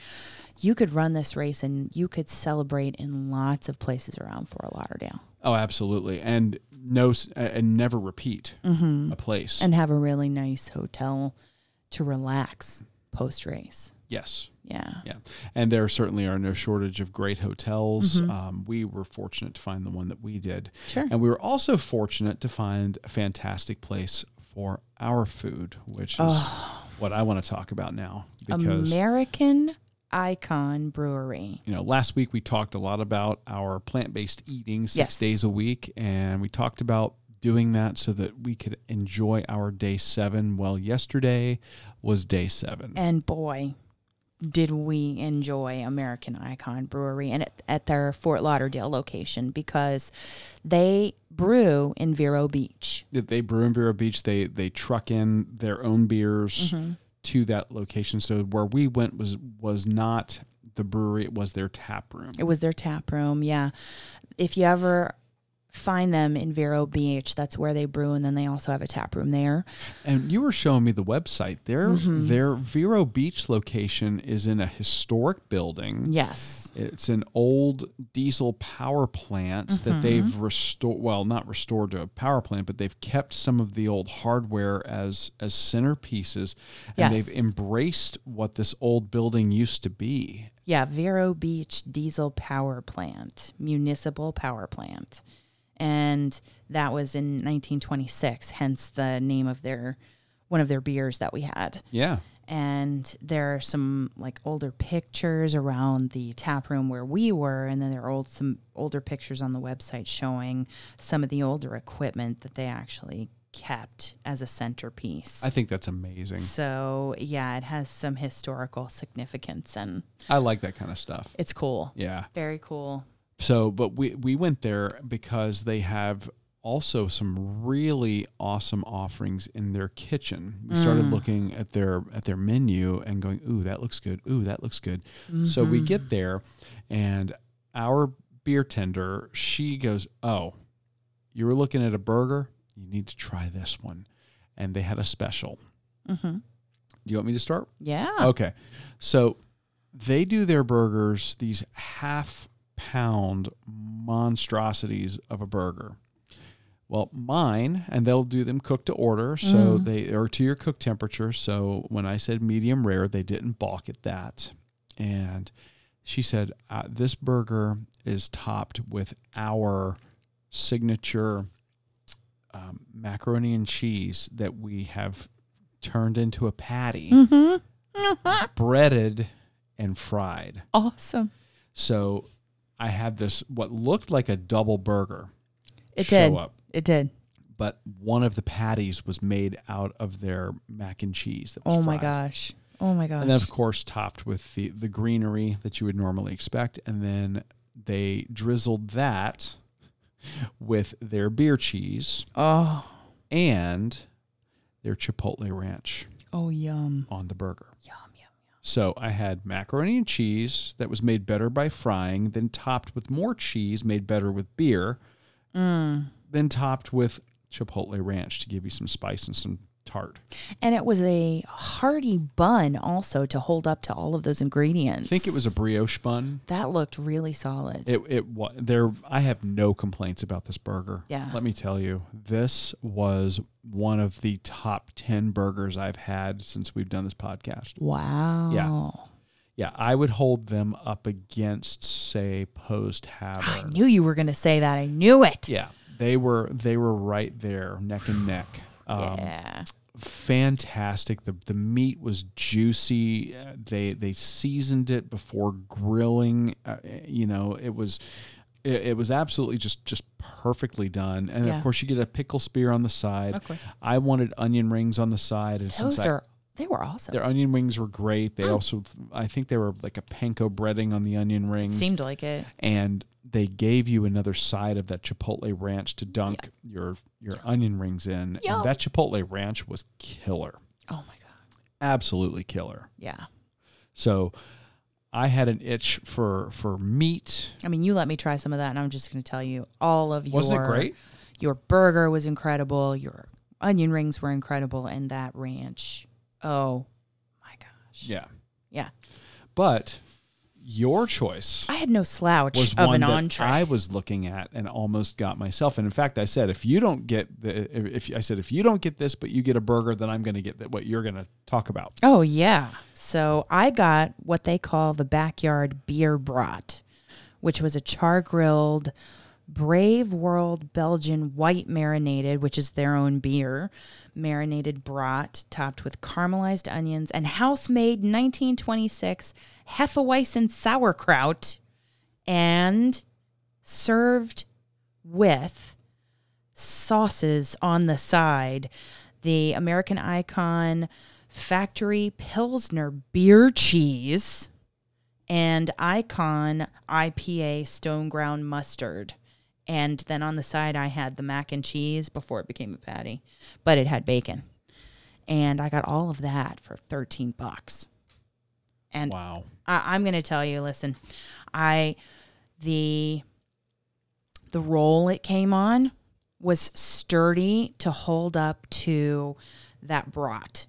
you could run this race and you could celebrate in lots of places around Fort Lauderdale. Oh, absolutely. And never repeat a place. And have a really nice hotel to relax post-race. Yes. Yeah. Yeah. And there certainly are no shortage of great hotels. Mm-hmm. We were fortunate to find the one that we did. Sure. And we were also fortunate to find a fantastic place for our food, which is what I want to talk about now. Because American Icon Brewery. You know, last week we talked a lot about our plant-based eating six yes. days a week, and we talked about doing that so that we could enjoy our day 7. Well, yesterday was day 7. And boy, did we enjoy American Icon Brewery and at their Fort Lauderdale location, because they brew in Vero Beach. They brew in Vero Beach. They truck in their own beers mm-hmm. to that location. So where we went was not the brewery. It was their tap room. It was their tap room. Yeah. If you ever find them in Vero Beach, that's where they brew, and then they also have a tap room there. And you were showing me the website. Their Vero Beach location is in a historic building. Yes. It's an old diesel power plant mm-hmm. that they've restored, well, not restored to a power plant, but they've kept some of the old hardware as centerpieces, and yes. they've embraced what this old building used to be. Yeah, Vero Beach Diesel Power Plant, Municipal Power Plant. And that was in 1926, hence the name of one of their beers that we had. Yeah. And there are some like older pictures around the tap room where we were, and then there are some older pictures on the website showing some of the older equipment that they actually kept as a centerpiece. I think that's amazing. So yeah, it has some historical significance, and I like that kind of stuff. It's cool. Yeah. Very cool. So, but we went there because they have also some really awesome offerings in their kitchen. We started looking at their menu and going, ooh, that looks good. Ooh, that looks good. Mm-hmm. So we get there, and our beer tender, she goes, oh, you were looking at a burger? You need to try this one. And they had a special. Mm-hmm. Do you want me to start? Yeah. Okay. So they do their burgers, these half-pound monstrosities of a burger. Well, mine, and they'll do them cooked to order, so they are to your cook temperature. So when I said medium rare, they didn't balk at that. And she said, this burger is topped with our signature macaroni and cheese that we have turned into a patty, mm-hmm. breaded and fried. Awesome. So I had this, what looked like a double burger. It did. But one of the patties was made out of their mac and cheese. That was fried. Oh my gosh. And then, of course, topped with the greenery that you would normally expect. And then they drizzled that with their beer cheese. Oh. And their chipotle ranch. Oh, yum. On the burger. Yum. So I had macaroni and cheese that was made better by frying, then topped with more cheese made better with beer, then topped with chipotle ranch to give you some spice and some tart. And it was a hearty bun also to hold up to all of those ingredients. I think it was a brioche bun. That looked really solid. It was there. I have no complaints about this burger. Yeah. Let me tell you, this was one of the top 10 burgers I've had since we've done this podcast. Wow. Yeah. Yeah, I would hold them up against, say, Post Haver. I knew you were going to say that. I knew it. Yeah. They were right there, neck and neck. Yeah. Fantastic. The meat was juicy. They seasoned it before grilling. It was absolutely just perfectly done. And yeah. Of course, you get a pickle spear on the side. Okay. I wanted onion rings on the side. And they were awesome. Their onion rings were great. They also, I think they were like a panko breading on the onion rings. It seemed like it. And they gave you another side of that chipotle ranch to dunk your onion rings in. Yum. And that chipotle ranch was killer. Oh, my God. Absolutely killer. Yeah. So I had an itch for meat. I mean, you let me try some of that, and I'm just going to tell you, wasn't it great? Your burger was incredible. Your onion rings were incredible. And that ranch. Oh, my gosh. Yeah. Yeah. But your choice. I had no slouch of an entree. I was looking at and almost got myself. And in fact, I said, if you don't get this, but you get a burger, then I'm going to get what you're going to talk about. Oh, yeah. So I got what they call the backyard beer brat, which was a char grilled Brave World Belgian White Marinated, which is their own beer, marinated brat topped with caramelized onions and house-made 1926 Hefeweizen sauerkraut, and served with sauces on the side. The American Icon Factory Pilsner Beer Cheese and Icon IPA Stone Ground Mustard. And then on the side, I had the mac and cheese before it became a patty, but it had bacon. And I got all of that for $13. And wow. I'm going to tell you, listen, the roll it came on was sturdy to hold up to that brat.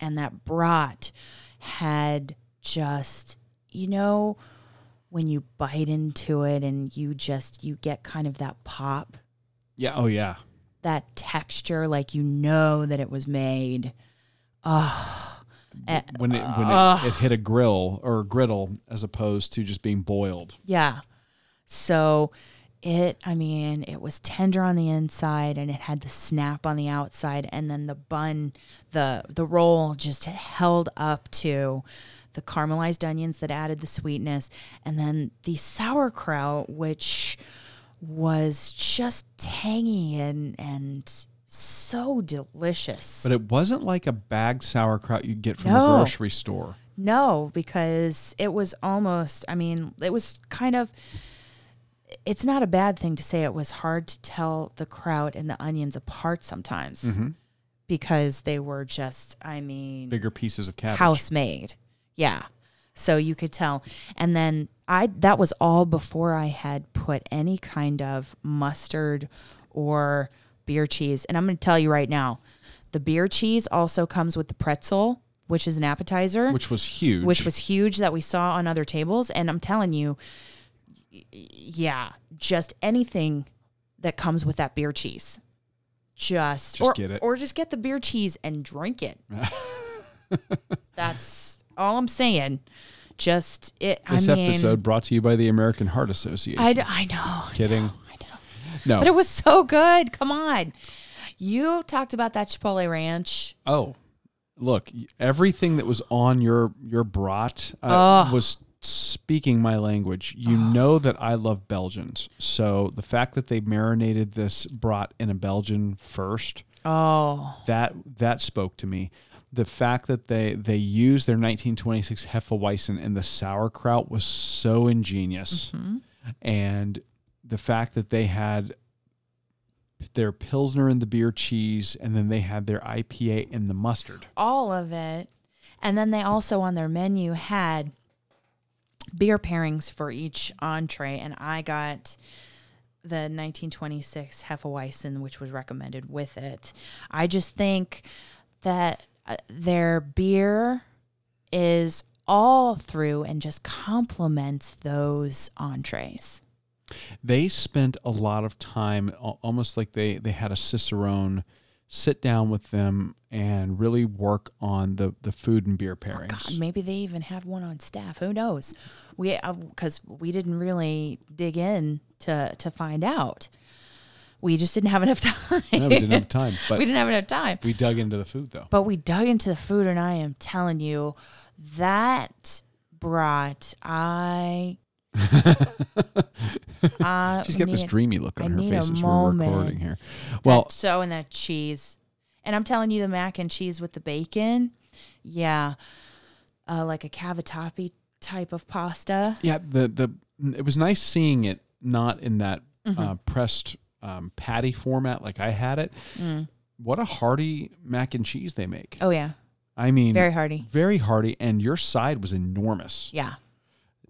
And that brat had just, you know, when you bite into it and you get kind of that pop. Yeah. Oh, yeah. That texture, like, you know that it was made. Oh. When it hit a grill or a griddle as opposed to just being boiled. Yeah. So it was tender on the inside and it had the snap on the outside. And then the bun, the roll just held up to the caramelized onions that added the sweetness. And then the sauerkraut, which was just tangy and so delicious. But it wasn't like a bagged sauerkraut you'd get from the grocery store. No, because it was almost, it was kind of, it's not a bad thing to say it was hard to tell the kraut and the onions apart sometimes, mm-hmm. because they were just, bigger pieces of cabbage. House made. Yeah. So you could tell. And then that was all before I had put any kind of mustard or beer cheese. And I'm going to tell you right now, the beer cheese also comes with the pretzel, which is an appetizer. Which was huge that we saw on other tables. And I'm telling you, yeah, just anything that comes with that beer cheese. Just get it. Or just get the beer cheese and drink it. That's all I'm saying. Just it. This episode brought to you by the American Heart Association. I know. Kidding. No. But it was so good. Come on. You talked about that Chipotle Ranch. Oh, look. Everything that was on your brat was speaking my language. You know that I love Belgians. So the fact that they marinated this brat in a Belgian first, that spoke to me. The fact that they used their 1926 Hefeweizen and the sauerkraut was so ingenious. Mm-hmm. And the fact that they had their Pilsner in the beer cheese, and then they had their IPA in the mustard. All of it. And then they also on their menu had beer pairings for each entree. And I got the 1926 Hefeweizen, which was recommended with it. I just think that their beer is all through and just complements those entrees. They spent a lot of time, almost like they had a Cicerone sit down with them and really work on the food and beer pairings. Oh God, maybe they even have one on staff. Who knows? Because we didn't really dig in to find out. We just didn't have enough time. No, we didn't have time. But we didn't have enough time. We dug into the food, though. But we dug into the food, and I am telling you, that brought she's got this dreamy look on her face as we're recording here. Well, and that cheese, and I'm telling you, the mac and cheese with the bacon, yeah, like a cavatappi type of pasta. Yeah, it was nice seeing it not in that pressed patty format like I had it. Mm. What a hearty mac and cheese they make. Oh yeah, very hearty, very hearty, and your side was enormous. Yeah.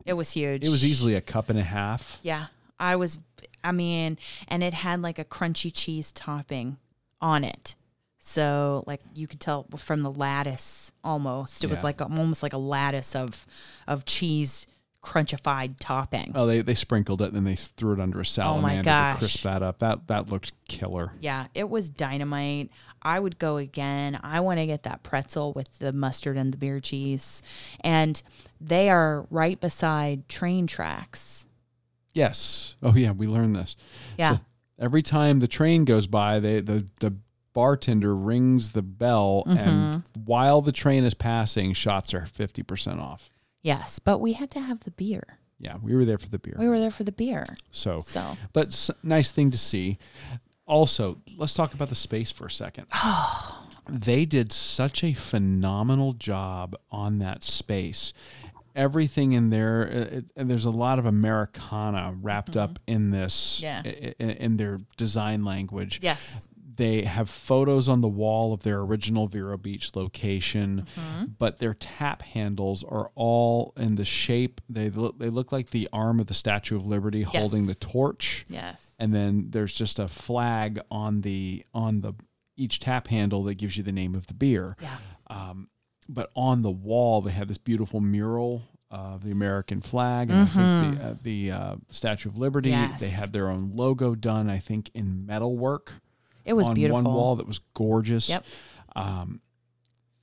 It was huge. It was easily a cup and a half. Yeah. And it had like a crunchy cheese topping on it. So like you could tell from the lattice almost. It was like almost like a lattice of cheese crunchified topping. Oh, they sprinkled it and then they threw it under a salamander to crisp that up. That looked killer. Yeah, it was dynamite. I would go again. I want to get that pretzel with the mustard and the beer cheese. And they are right beside train tracks. Yes. Oh, yeah, we learned this. Yeah. So every time the train goes by, the bartender rings the bell, mm-hmm. and while the train is passing, shots are 50% off. Yes, but we had to have the beer. Yeah, we were there for the beer. But nice thing to see. Also, let's talk about the space for a second. Oh. They did such a phenomenal job on that space. Everything in there, and there's a lot of Americana wrapped mm-hmm. up in this, in their design language. Yes. They have photos on the wall of their original Vero Beach location, mm-hmm. but their tap handles are all in the shape. They look like the arm of the Statue of Liberty yes. holding the torch. Yes. And then there's just a flag on each tap handle that gives you the name of the beer. Yeah. But on the wall, they have this beautiful mural of the American flag and mm-hmm. I think the Statue of Liberty. Yes. They have their own logo done, I think, in metalwork. It was beautiful. On one wall that was gorgeous. Yep.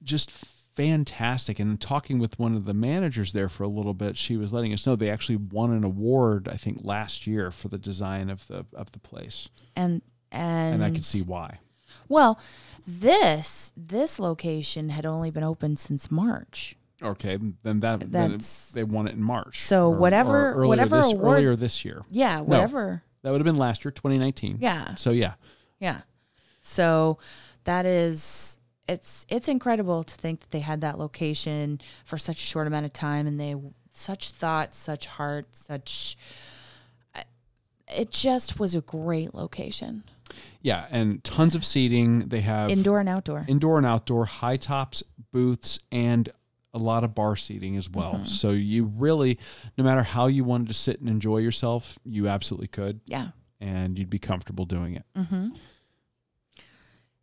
Just fantastic. And talking with one of the managers there for a little bit, she was letting us know they actually won an award, I think, last year for the design of the place. And I could see why. Well, this location had only been open since March. Okay, then they won it in March. So earlier this year. Yeah, whatever. No, that would have been last year, 2019. Yeah. So yeah. Yeah. So that is, it's incredible to think that they had that location for such a short amount of time, and they such thought, such heart, such, it just was a great location. Yeah. And tons of seating. They have indoor and outdoor, high tops, booths, and a lot of bar seating as well. Mm-hmm. So you really, no matter how you wanted to sit and enjoy yourself, you absolutely could. Yeah. And you'd be comfortable doing it. Mm-hmm.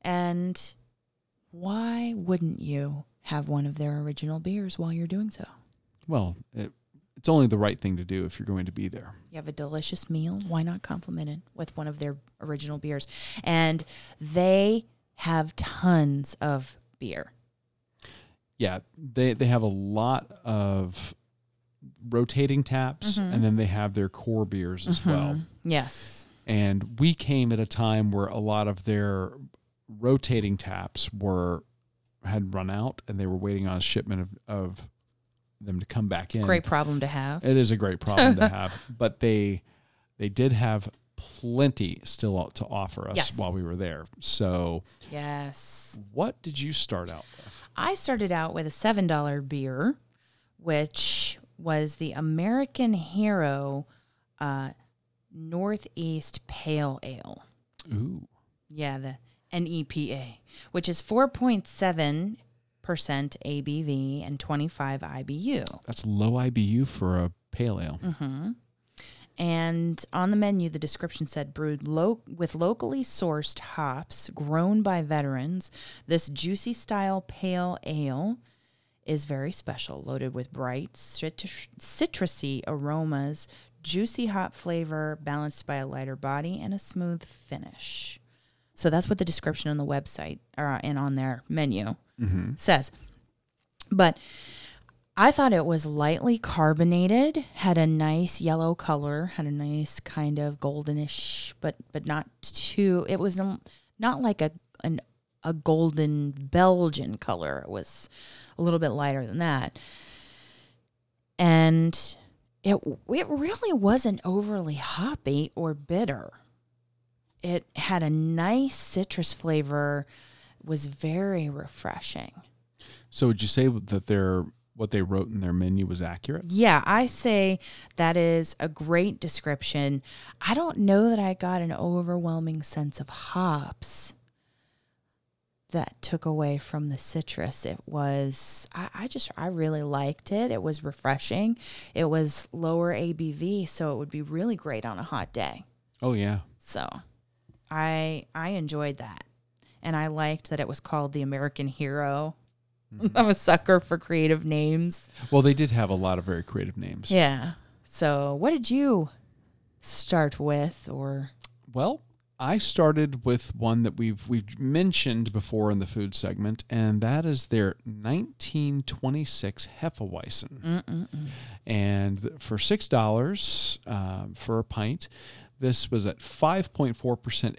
And why wouldn't you have one of their original beers while you're doing so? Well, it's only the right thing to do if you're going to be there. You have a delicious meal. Why not compliment it with one of their original beers? And they have tons of beer. Yeah, they have a lot of rotating taps, mm-hmm. and then they have their core beers as mm-hmm. well. Yes. And we came at a time where a lot of their rotating taps had run out, and they were waiting on a shipment of them to come back in. Great problem to have. It is a great problem to have. But they did have plenty still to offer us yes. while we were there. So yes. What did you start out with? I started out with a $7 beer, which was the American Hero Northeast Pale Ale. Ooh. Yeah, the NEPA, which is 4.7% ABV and 25 IBU. That's low IBU for a pale ale. Mm-hmm. And on the menu, the description said, brewed with locally sourced hops grown by veterans, this juicy style pale ale is very special, loaded with bright, citrusy aromas, juicy hop flavor, balanced by a lighter body and a smooth finish. So that's what the description on the website and on their menu mm-hmm. says. But I thought it was lightly carbonated, had a nice yellow color, had a nice kind of goldenish, but not too. It was not like a golden Belgian color. It was a little bit lighter than that. And it really wasn't overly hoppy or bitter. It had a nice citrus flavor, was very refreshing. So would you say that what they wrote in their menu was accurate? Yeah, I say that is a great description. I don't know that I got an overwhelming sense of hops that took away from the citrus. It was, I really liked it. It was refreshing. It was lower ABV, so it would be really great on a hot day. Oh, yeah. So I enjoyed that. And I liked that it was called the American Hero. Mm-hmm. I'm a sucker for creative names. Well, they did have a lot of very creative names. Yeah. So what did you start with? Well, I started with one that we've mentioned before in the food segment, and that is their 1926 Hefeweizen. And for $6 for a pint, this was at 5.4%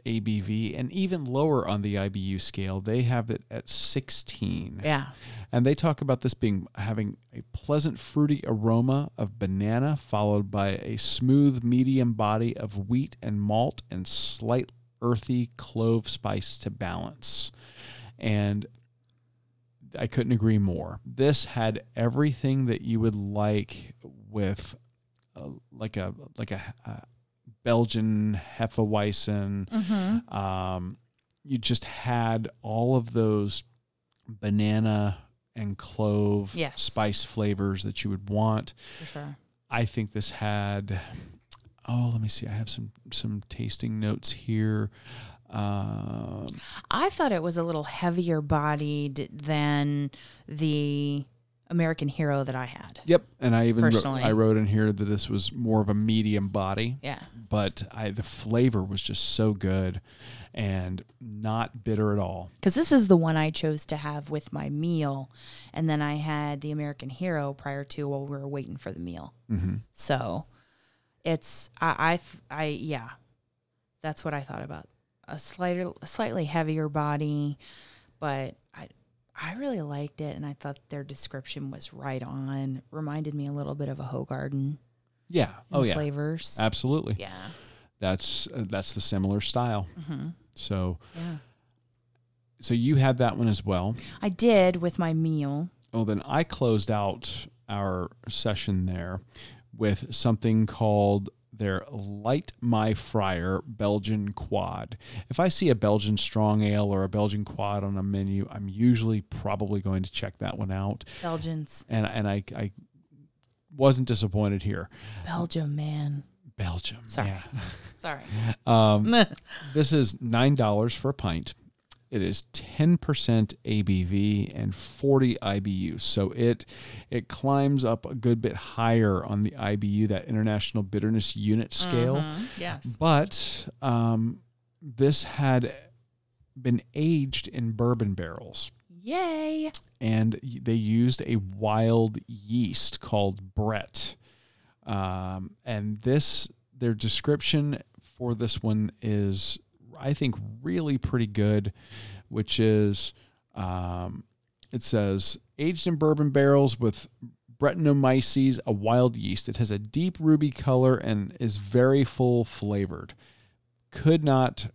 ABV, and even lower on the IBU scale. They have it at 16. Yeah. And they talk about this being having a pleasant fruity aroma of banana, followed by a smooth medium body of wheat and malt, and slight earthy clove spice to balance. And I couldn't agree more. This had everything that you would like with like a Belgian Hefeweizen. You just had all of those banana and clove spice flavors that you would want. For sure. I think this had, let me see. I have some tasting notes here. I thought it was a little heavier bodied than the American Hero that I had. Yep. And I even wrote in here that this was more of a medium body. Yeah. But the flavor was just so good and not bitter at all. Because this is the one I chose to have with my meal. And then I had the American Hero prior to while we were waiting for the meal. Mm-hmm. So it's, that's what I thought about. A slightly heavier body, but I really liked it, and I thought their description was right on. Reminded me a little bit of a Hoegaarden. Yeah. Oh, yeah. Flavors. Absolutely. Yeah. That's the similar style. Mm-hmm. So. Yeah. So you had that one as well. I did with my meal. Well, then I closed out our session there with something called their Light My Friar Belgian Quad. If I see a Belgian strong ale or a Belgian quad on a menu, I'm usually probably going to check that one out. Belgians. And I wasn't disappointed here. Belgium, man. Belgium. Sorry. Yeah. Sorry. This is $9 for a pint. It is 10% ABV and 40 IBU. So it climbs up a good bit higher on the IBU, that International Bitterness Unit scale. Mm-hmm. Yes. But this had been aged in bourbon barrels. Yay. And they used a wild yeast called Brett. And their description for this one is, I think, really pretty good, which is, it says, aged in bourbon barrels with Brettanomyces, a wild yeast. It has a deep ruby color and is very full flavored. Could not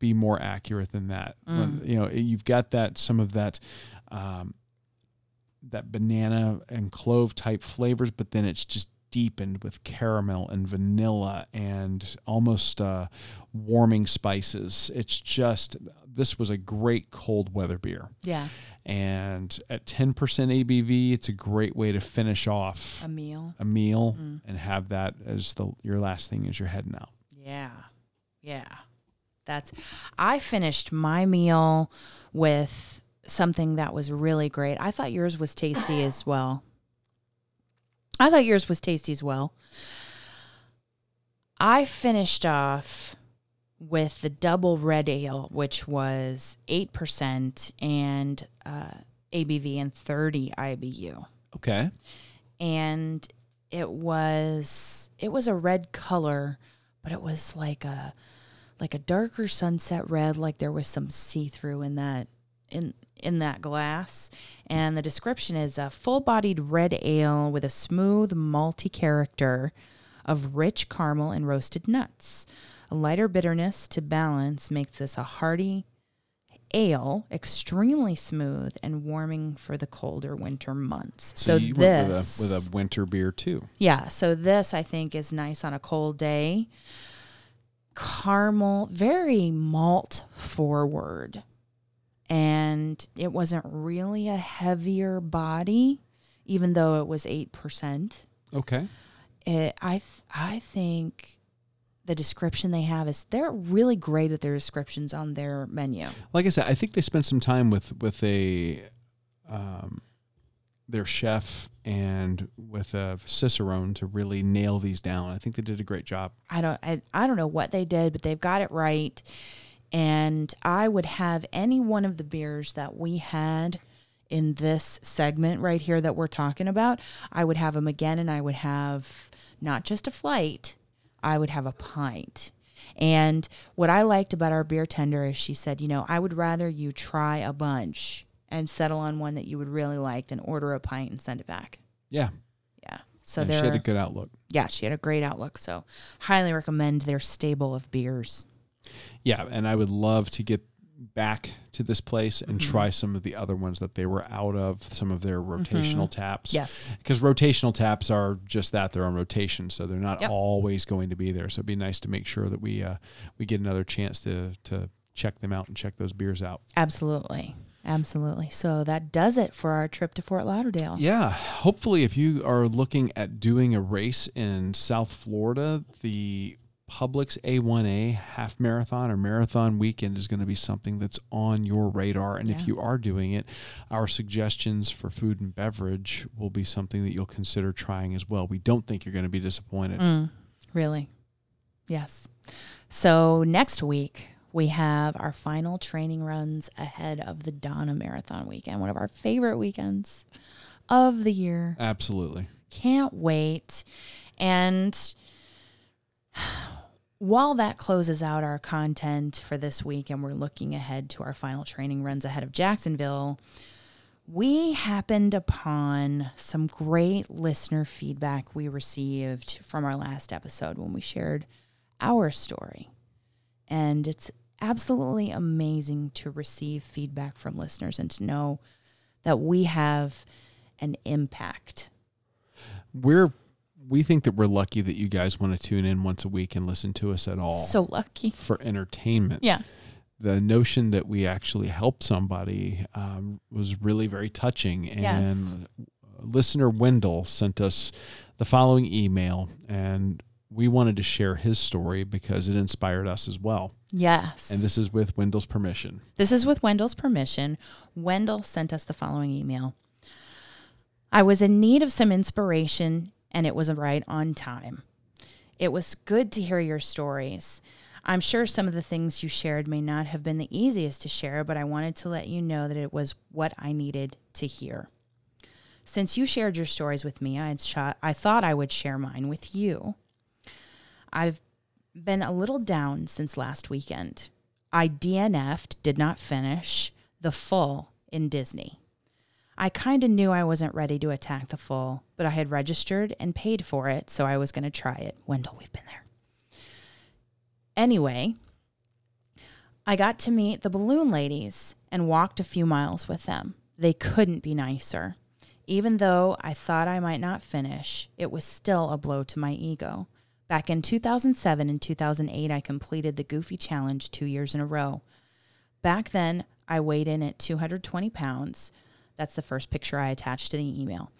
be more accurate than that. When, you've got that, some of that, that banana and clove type flavors, but then it's just deepened with caramel and vanilla and almost warming spices. It's just, this was a great cold weather beer. Yeah. And at 10% ABV, it's a great way to finish off a meal and have that as your last thing as you're heading out. Yeah. Yeah. I finished my meal with something that was really great. I thought yours was tasty as well. I finished off with the Double Red Ale, which was 8% and ABV and 30 IBU. Okay. And it was a red color, but it was like a darker sunset red, like there was some see-through in that in that glass. And the description is a full-bodied red ale with a smooth malty character of rich caramel and roasted nuts. A lighter bitterness to balance makes this a hearty ale, extremely smooth and warming for the colder winter months. So you this went with a winter beer too. Yeah, so this I think is nice on a cold day. Caramel, very malt forward. And it wasn't really a heavier body, even though it was 8%. Okay. I think the description they have is, they're really great at their descriptions on their menu. Like I said, I think they spent some time with a their chef and with Cicerone to really nail these down. I think they did a great job. I don't know what they did, but they've got it right. And I would have any one of the beers that we had in this segment right here that we're talking about. I would have them again, and I would have not just a flight, I would have a pint. And what I liked about our beer tender is she said, you know, I would rather you try a bunch and settle on one that you would really like than order a pint and send it back. Yeah. Yeah. So yeah, she had a good outlook. Yeah, she had a great outlook. So highly recommend their stable of beers. Yeah, and I would love to get back to this place and mm-hmm. try some of the other ones that they were out of, some of their rotational mm-hmm. taps. Yes. Because rotational taps are just that, they're on rotation, so they're not yep. always going to be there. So it'd be nice to make sure that we get another chance to check them out and check those beers out. Absolutely. Absolutely. So that does it for our trip to Fort Lauderdale. Yeah. Hopefully, if you are looking at doing a race in South Florida, the Publix A1A Half Marathon or Marathon Weekend is going to be something that's on your radar. And yeah. if you are doing it, our suggestions for food and beverage will be something that you'll consider trying as well. We don't think you're going to be disappointed. Really? Yes. So next week, we have our final training runs ahead of the Donna Marathon Weekend, one of our favorite weekends of the year. Absolutely. Can't wait. And while that closes out our content for this week and we're looking ahead to our final training runs ahead of Jacksonville, we happened upon some great listener feedback we received from our last episode when we shared our story. And it's absolutely amazing to receive feedback from listeners and to know that we have an impact. We think that we're lucky that you guys want to tune in once a week and listen to us at all. So lucky. For entertainment. Yeah. The notion that we actually helped somebody was really very touching. And yes. Listener Wendell sent us the following email, and we wanted to share his story because it inspired us as well. Yes. And this is with Wendell's permission. Wendell sent us the following email. I was in need of some inspiration, and it was right on time. It was good to hear your stories. I'm sure some of the things you shared may not have been the easiest to share, but I wanted to let you know that it was what I needed to hear. Since you shared your stories with me, I thought I would share mine with you. I've been a little down since last weekend. I DNF'd, did not finish, the full in Disney. I kind of knew I wasn't ready to attack the full, but I had registered and paid for it, so I was going to try it. Wendell, we've been there. Anyway, I got to meet the balloon ladies and walked a few miles with them. They couldn't be nicer. Even though I thought I might not finish, it was still a blow to my ego. Back in 2007 and 2008, I completed the Goofy Challenge 2 years in a row. Back then, I weighed in at 220 pounds. That's the first picture I attached to the email.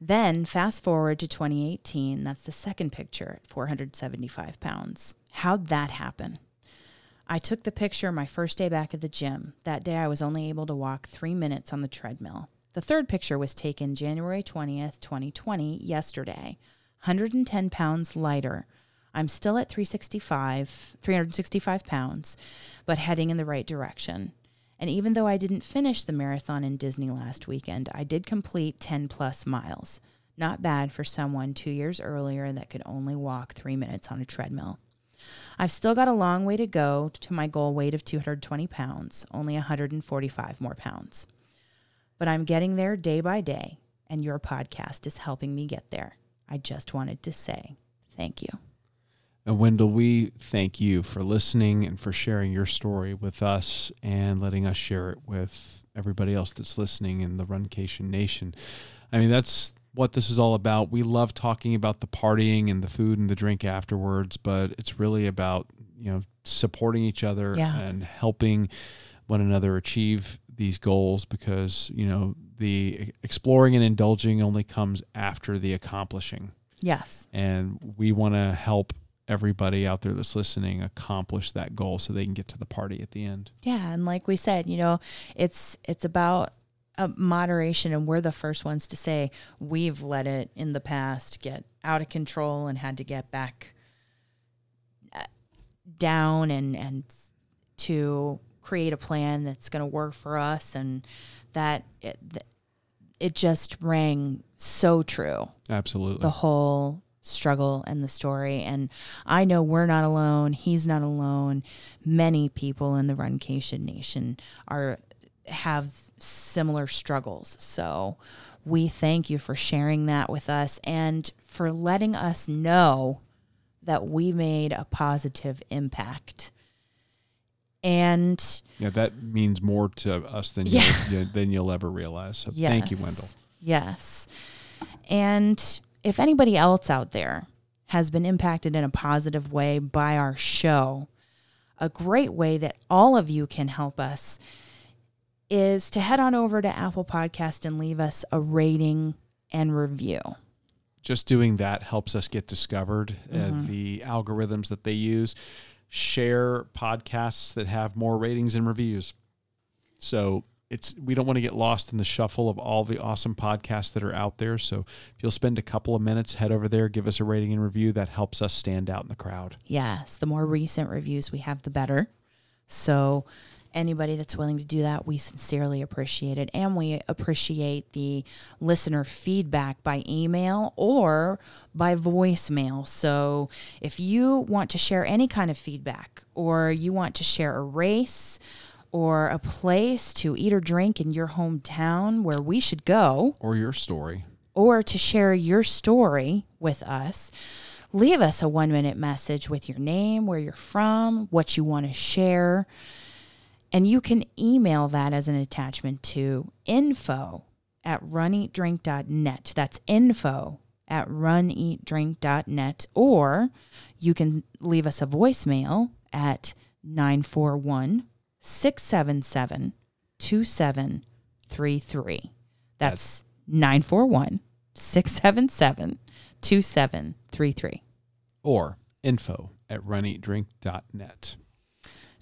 Then, fast forward to 2018, that's the second picture at 475 pounds. How'd that happen? I took the picture my first day back at the gym. That day, I was only able to walk 3 minutes on the treadmill. The third picture was taken January 20th, 2020, yesterday. 110 pounds lighter. I'm still at 365 pounds, but heading in the right direction. And even though I didn't finish the marathon in Disney last weekend, I did complete 10 plus miles. Not bad for someone 2 years earlier that could only walk 3 minutes on a treadmill. I've still got a long way to go to my goal weight of 220 pounds, only 145 more pounds. But I'm getting there day by day, and your podcast is helping me get there. I just wanted to say thank you. And Wendell, we thank you for listening and for sharing your story with us and letting us share it with everybody else that's listening in the Runcation Nation. I mean, that's what this is all about. We love talking about the partying and the food and the drink afterwards, but it's really about, you know, supporting each other and helping one another achieve these goals, because, you know, the exploring and indulging only comes after the accomplishing. Yes. And we want to help everybody out there that's listening accomplish that goal so they can get to the party at the end. Yeah. And like we said, you know, it's about moderation, and we're the first ones to say we've let it in the past get out of control and had to get back down and to create a plan that's going to work for us, and that it just rang so true. Absolutely. The whole struggle and the story. And I know we're not alone. He's not alone. Many people in the Runcation Nation have similar struggles. So we thank you for sharing that with us and for letting us know that we made a positive impact. And yeah, that means more to us than than you'll ever realize. So yes. Thank you, Wendell. Yes. And if anybody else out there has been impacted in a positive way by our show, a great way that all of you can help us is to head on over to Apple Podcast and leave us a rating and review. Just doing that helps us get discovered. Mm-hmm. The algorithms that they use share podcasts that have more ratings and reviews. So we don't want to get lost in the shuffle of all the awesome podcasts that are out there. So if you'll spend a couple of minutes, head over there, give us a rating and review. That helps us stand out in the crowd. Yes. The more recent reviews we have, the better. So anybody that's willing to do that, we sincerely appreciate it. And we appreciate the listener feedback by email or by voicemail. So if you want to share any kind of feedback, or you want to share a race or a place to eat or drink in your hometown where we should go, or your story, or to share your story with us, leave us a 1-minute message with your name, where you're from, what you want to share. And you can email that as an attachment to info@runeatdrink.net. That's info@runeatdrink.net. Or you can leave us a voicemail at 941-677-2733. That's 941-677-2733. Or info@runeatdrink.net.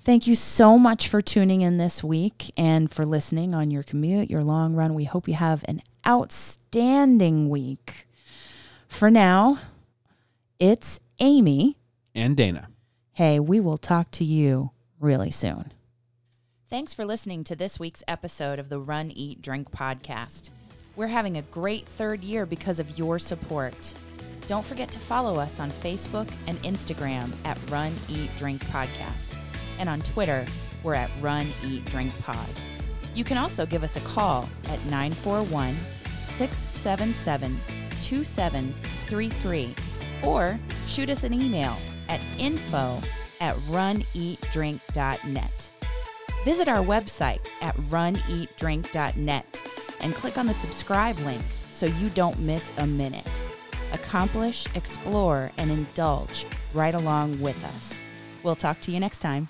Thank you so much for tuning in this week and for listening on your commute, your long run. We hope you have an outstanding week. For now, it's Amy and Dana. Hey, we will talk to you really soon. Thanks for listening to this week's episode of the Run, Eat, Drink podcast. We're having a great third year because of your support. Don't forget to follow us on Facebook and Instagram at Run, Eat, Drink podcast. And on Twitter, we're at Run, Eat, Drink Pod. You can also give us a call at 941-677-2733 or shoot us an email at info@runeatdrink.net. Visit our website at runeatdrink.net and click on the subscribe link so you don't miss a minute. Accomplish, explore, and indulge right along with us. We'll talk to you next time.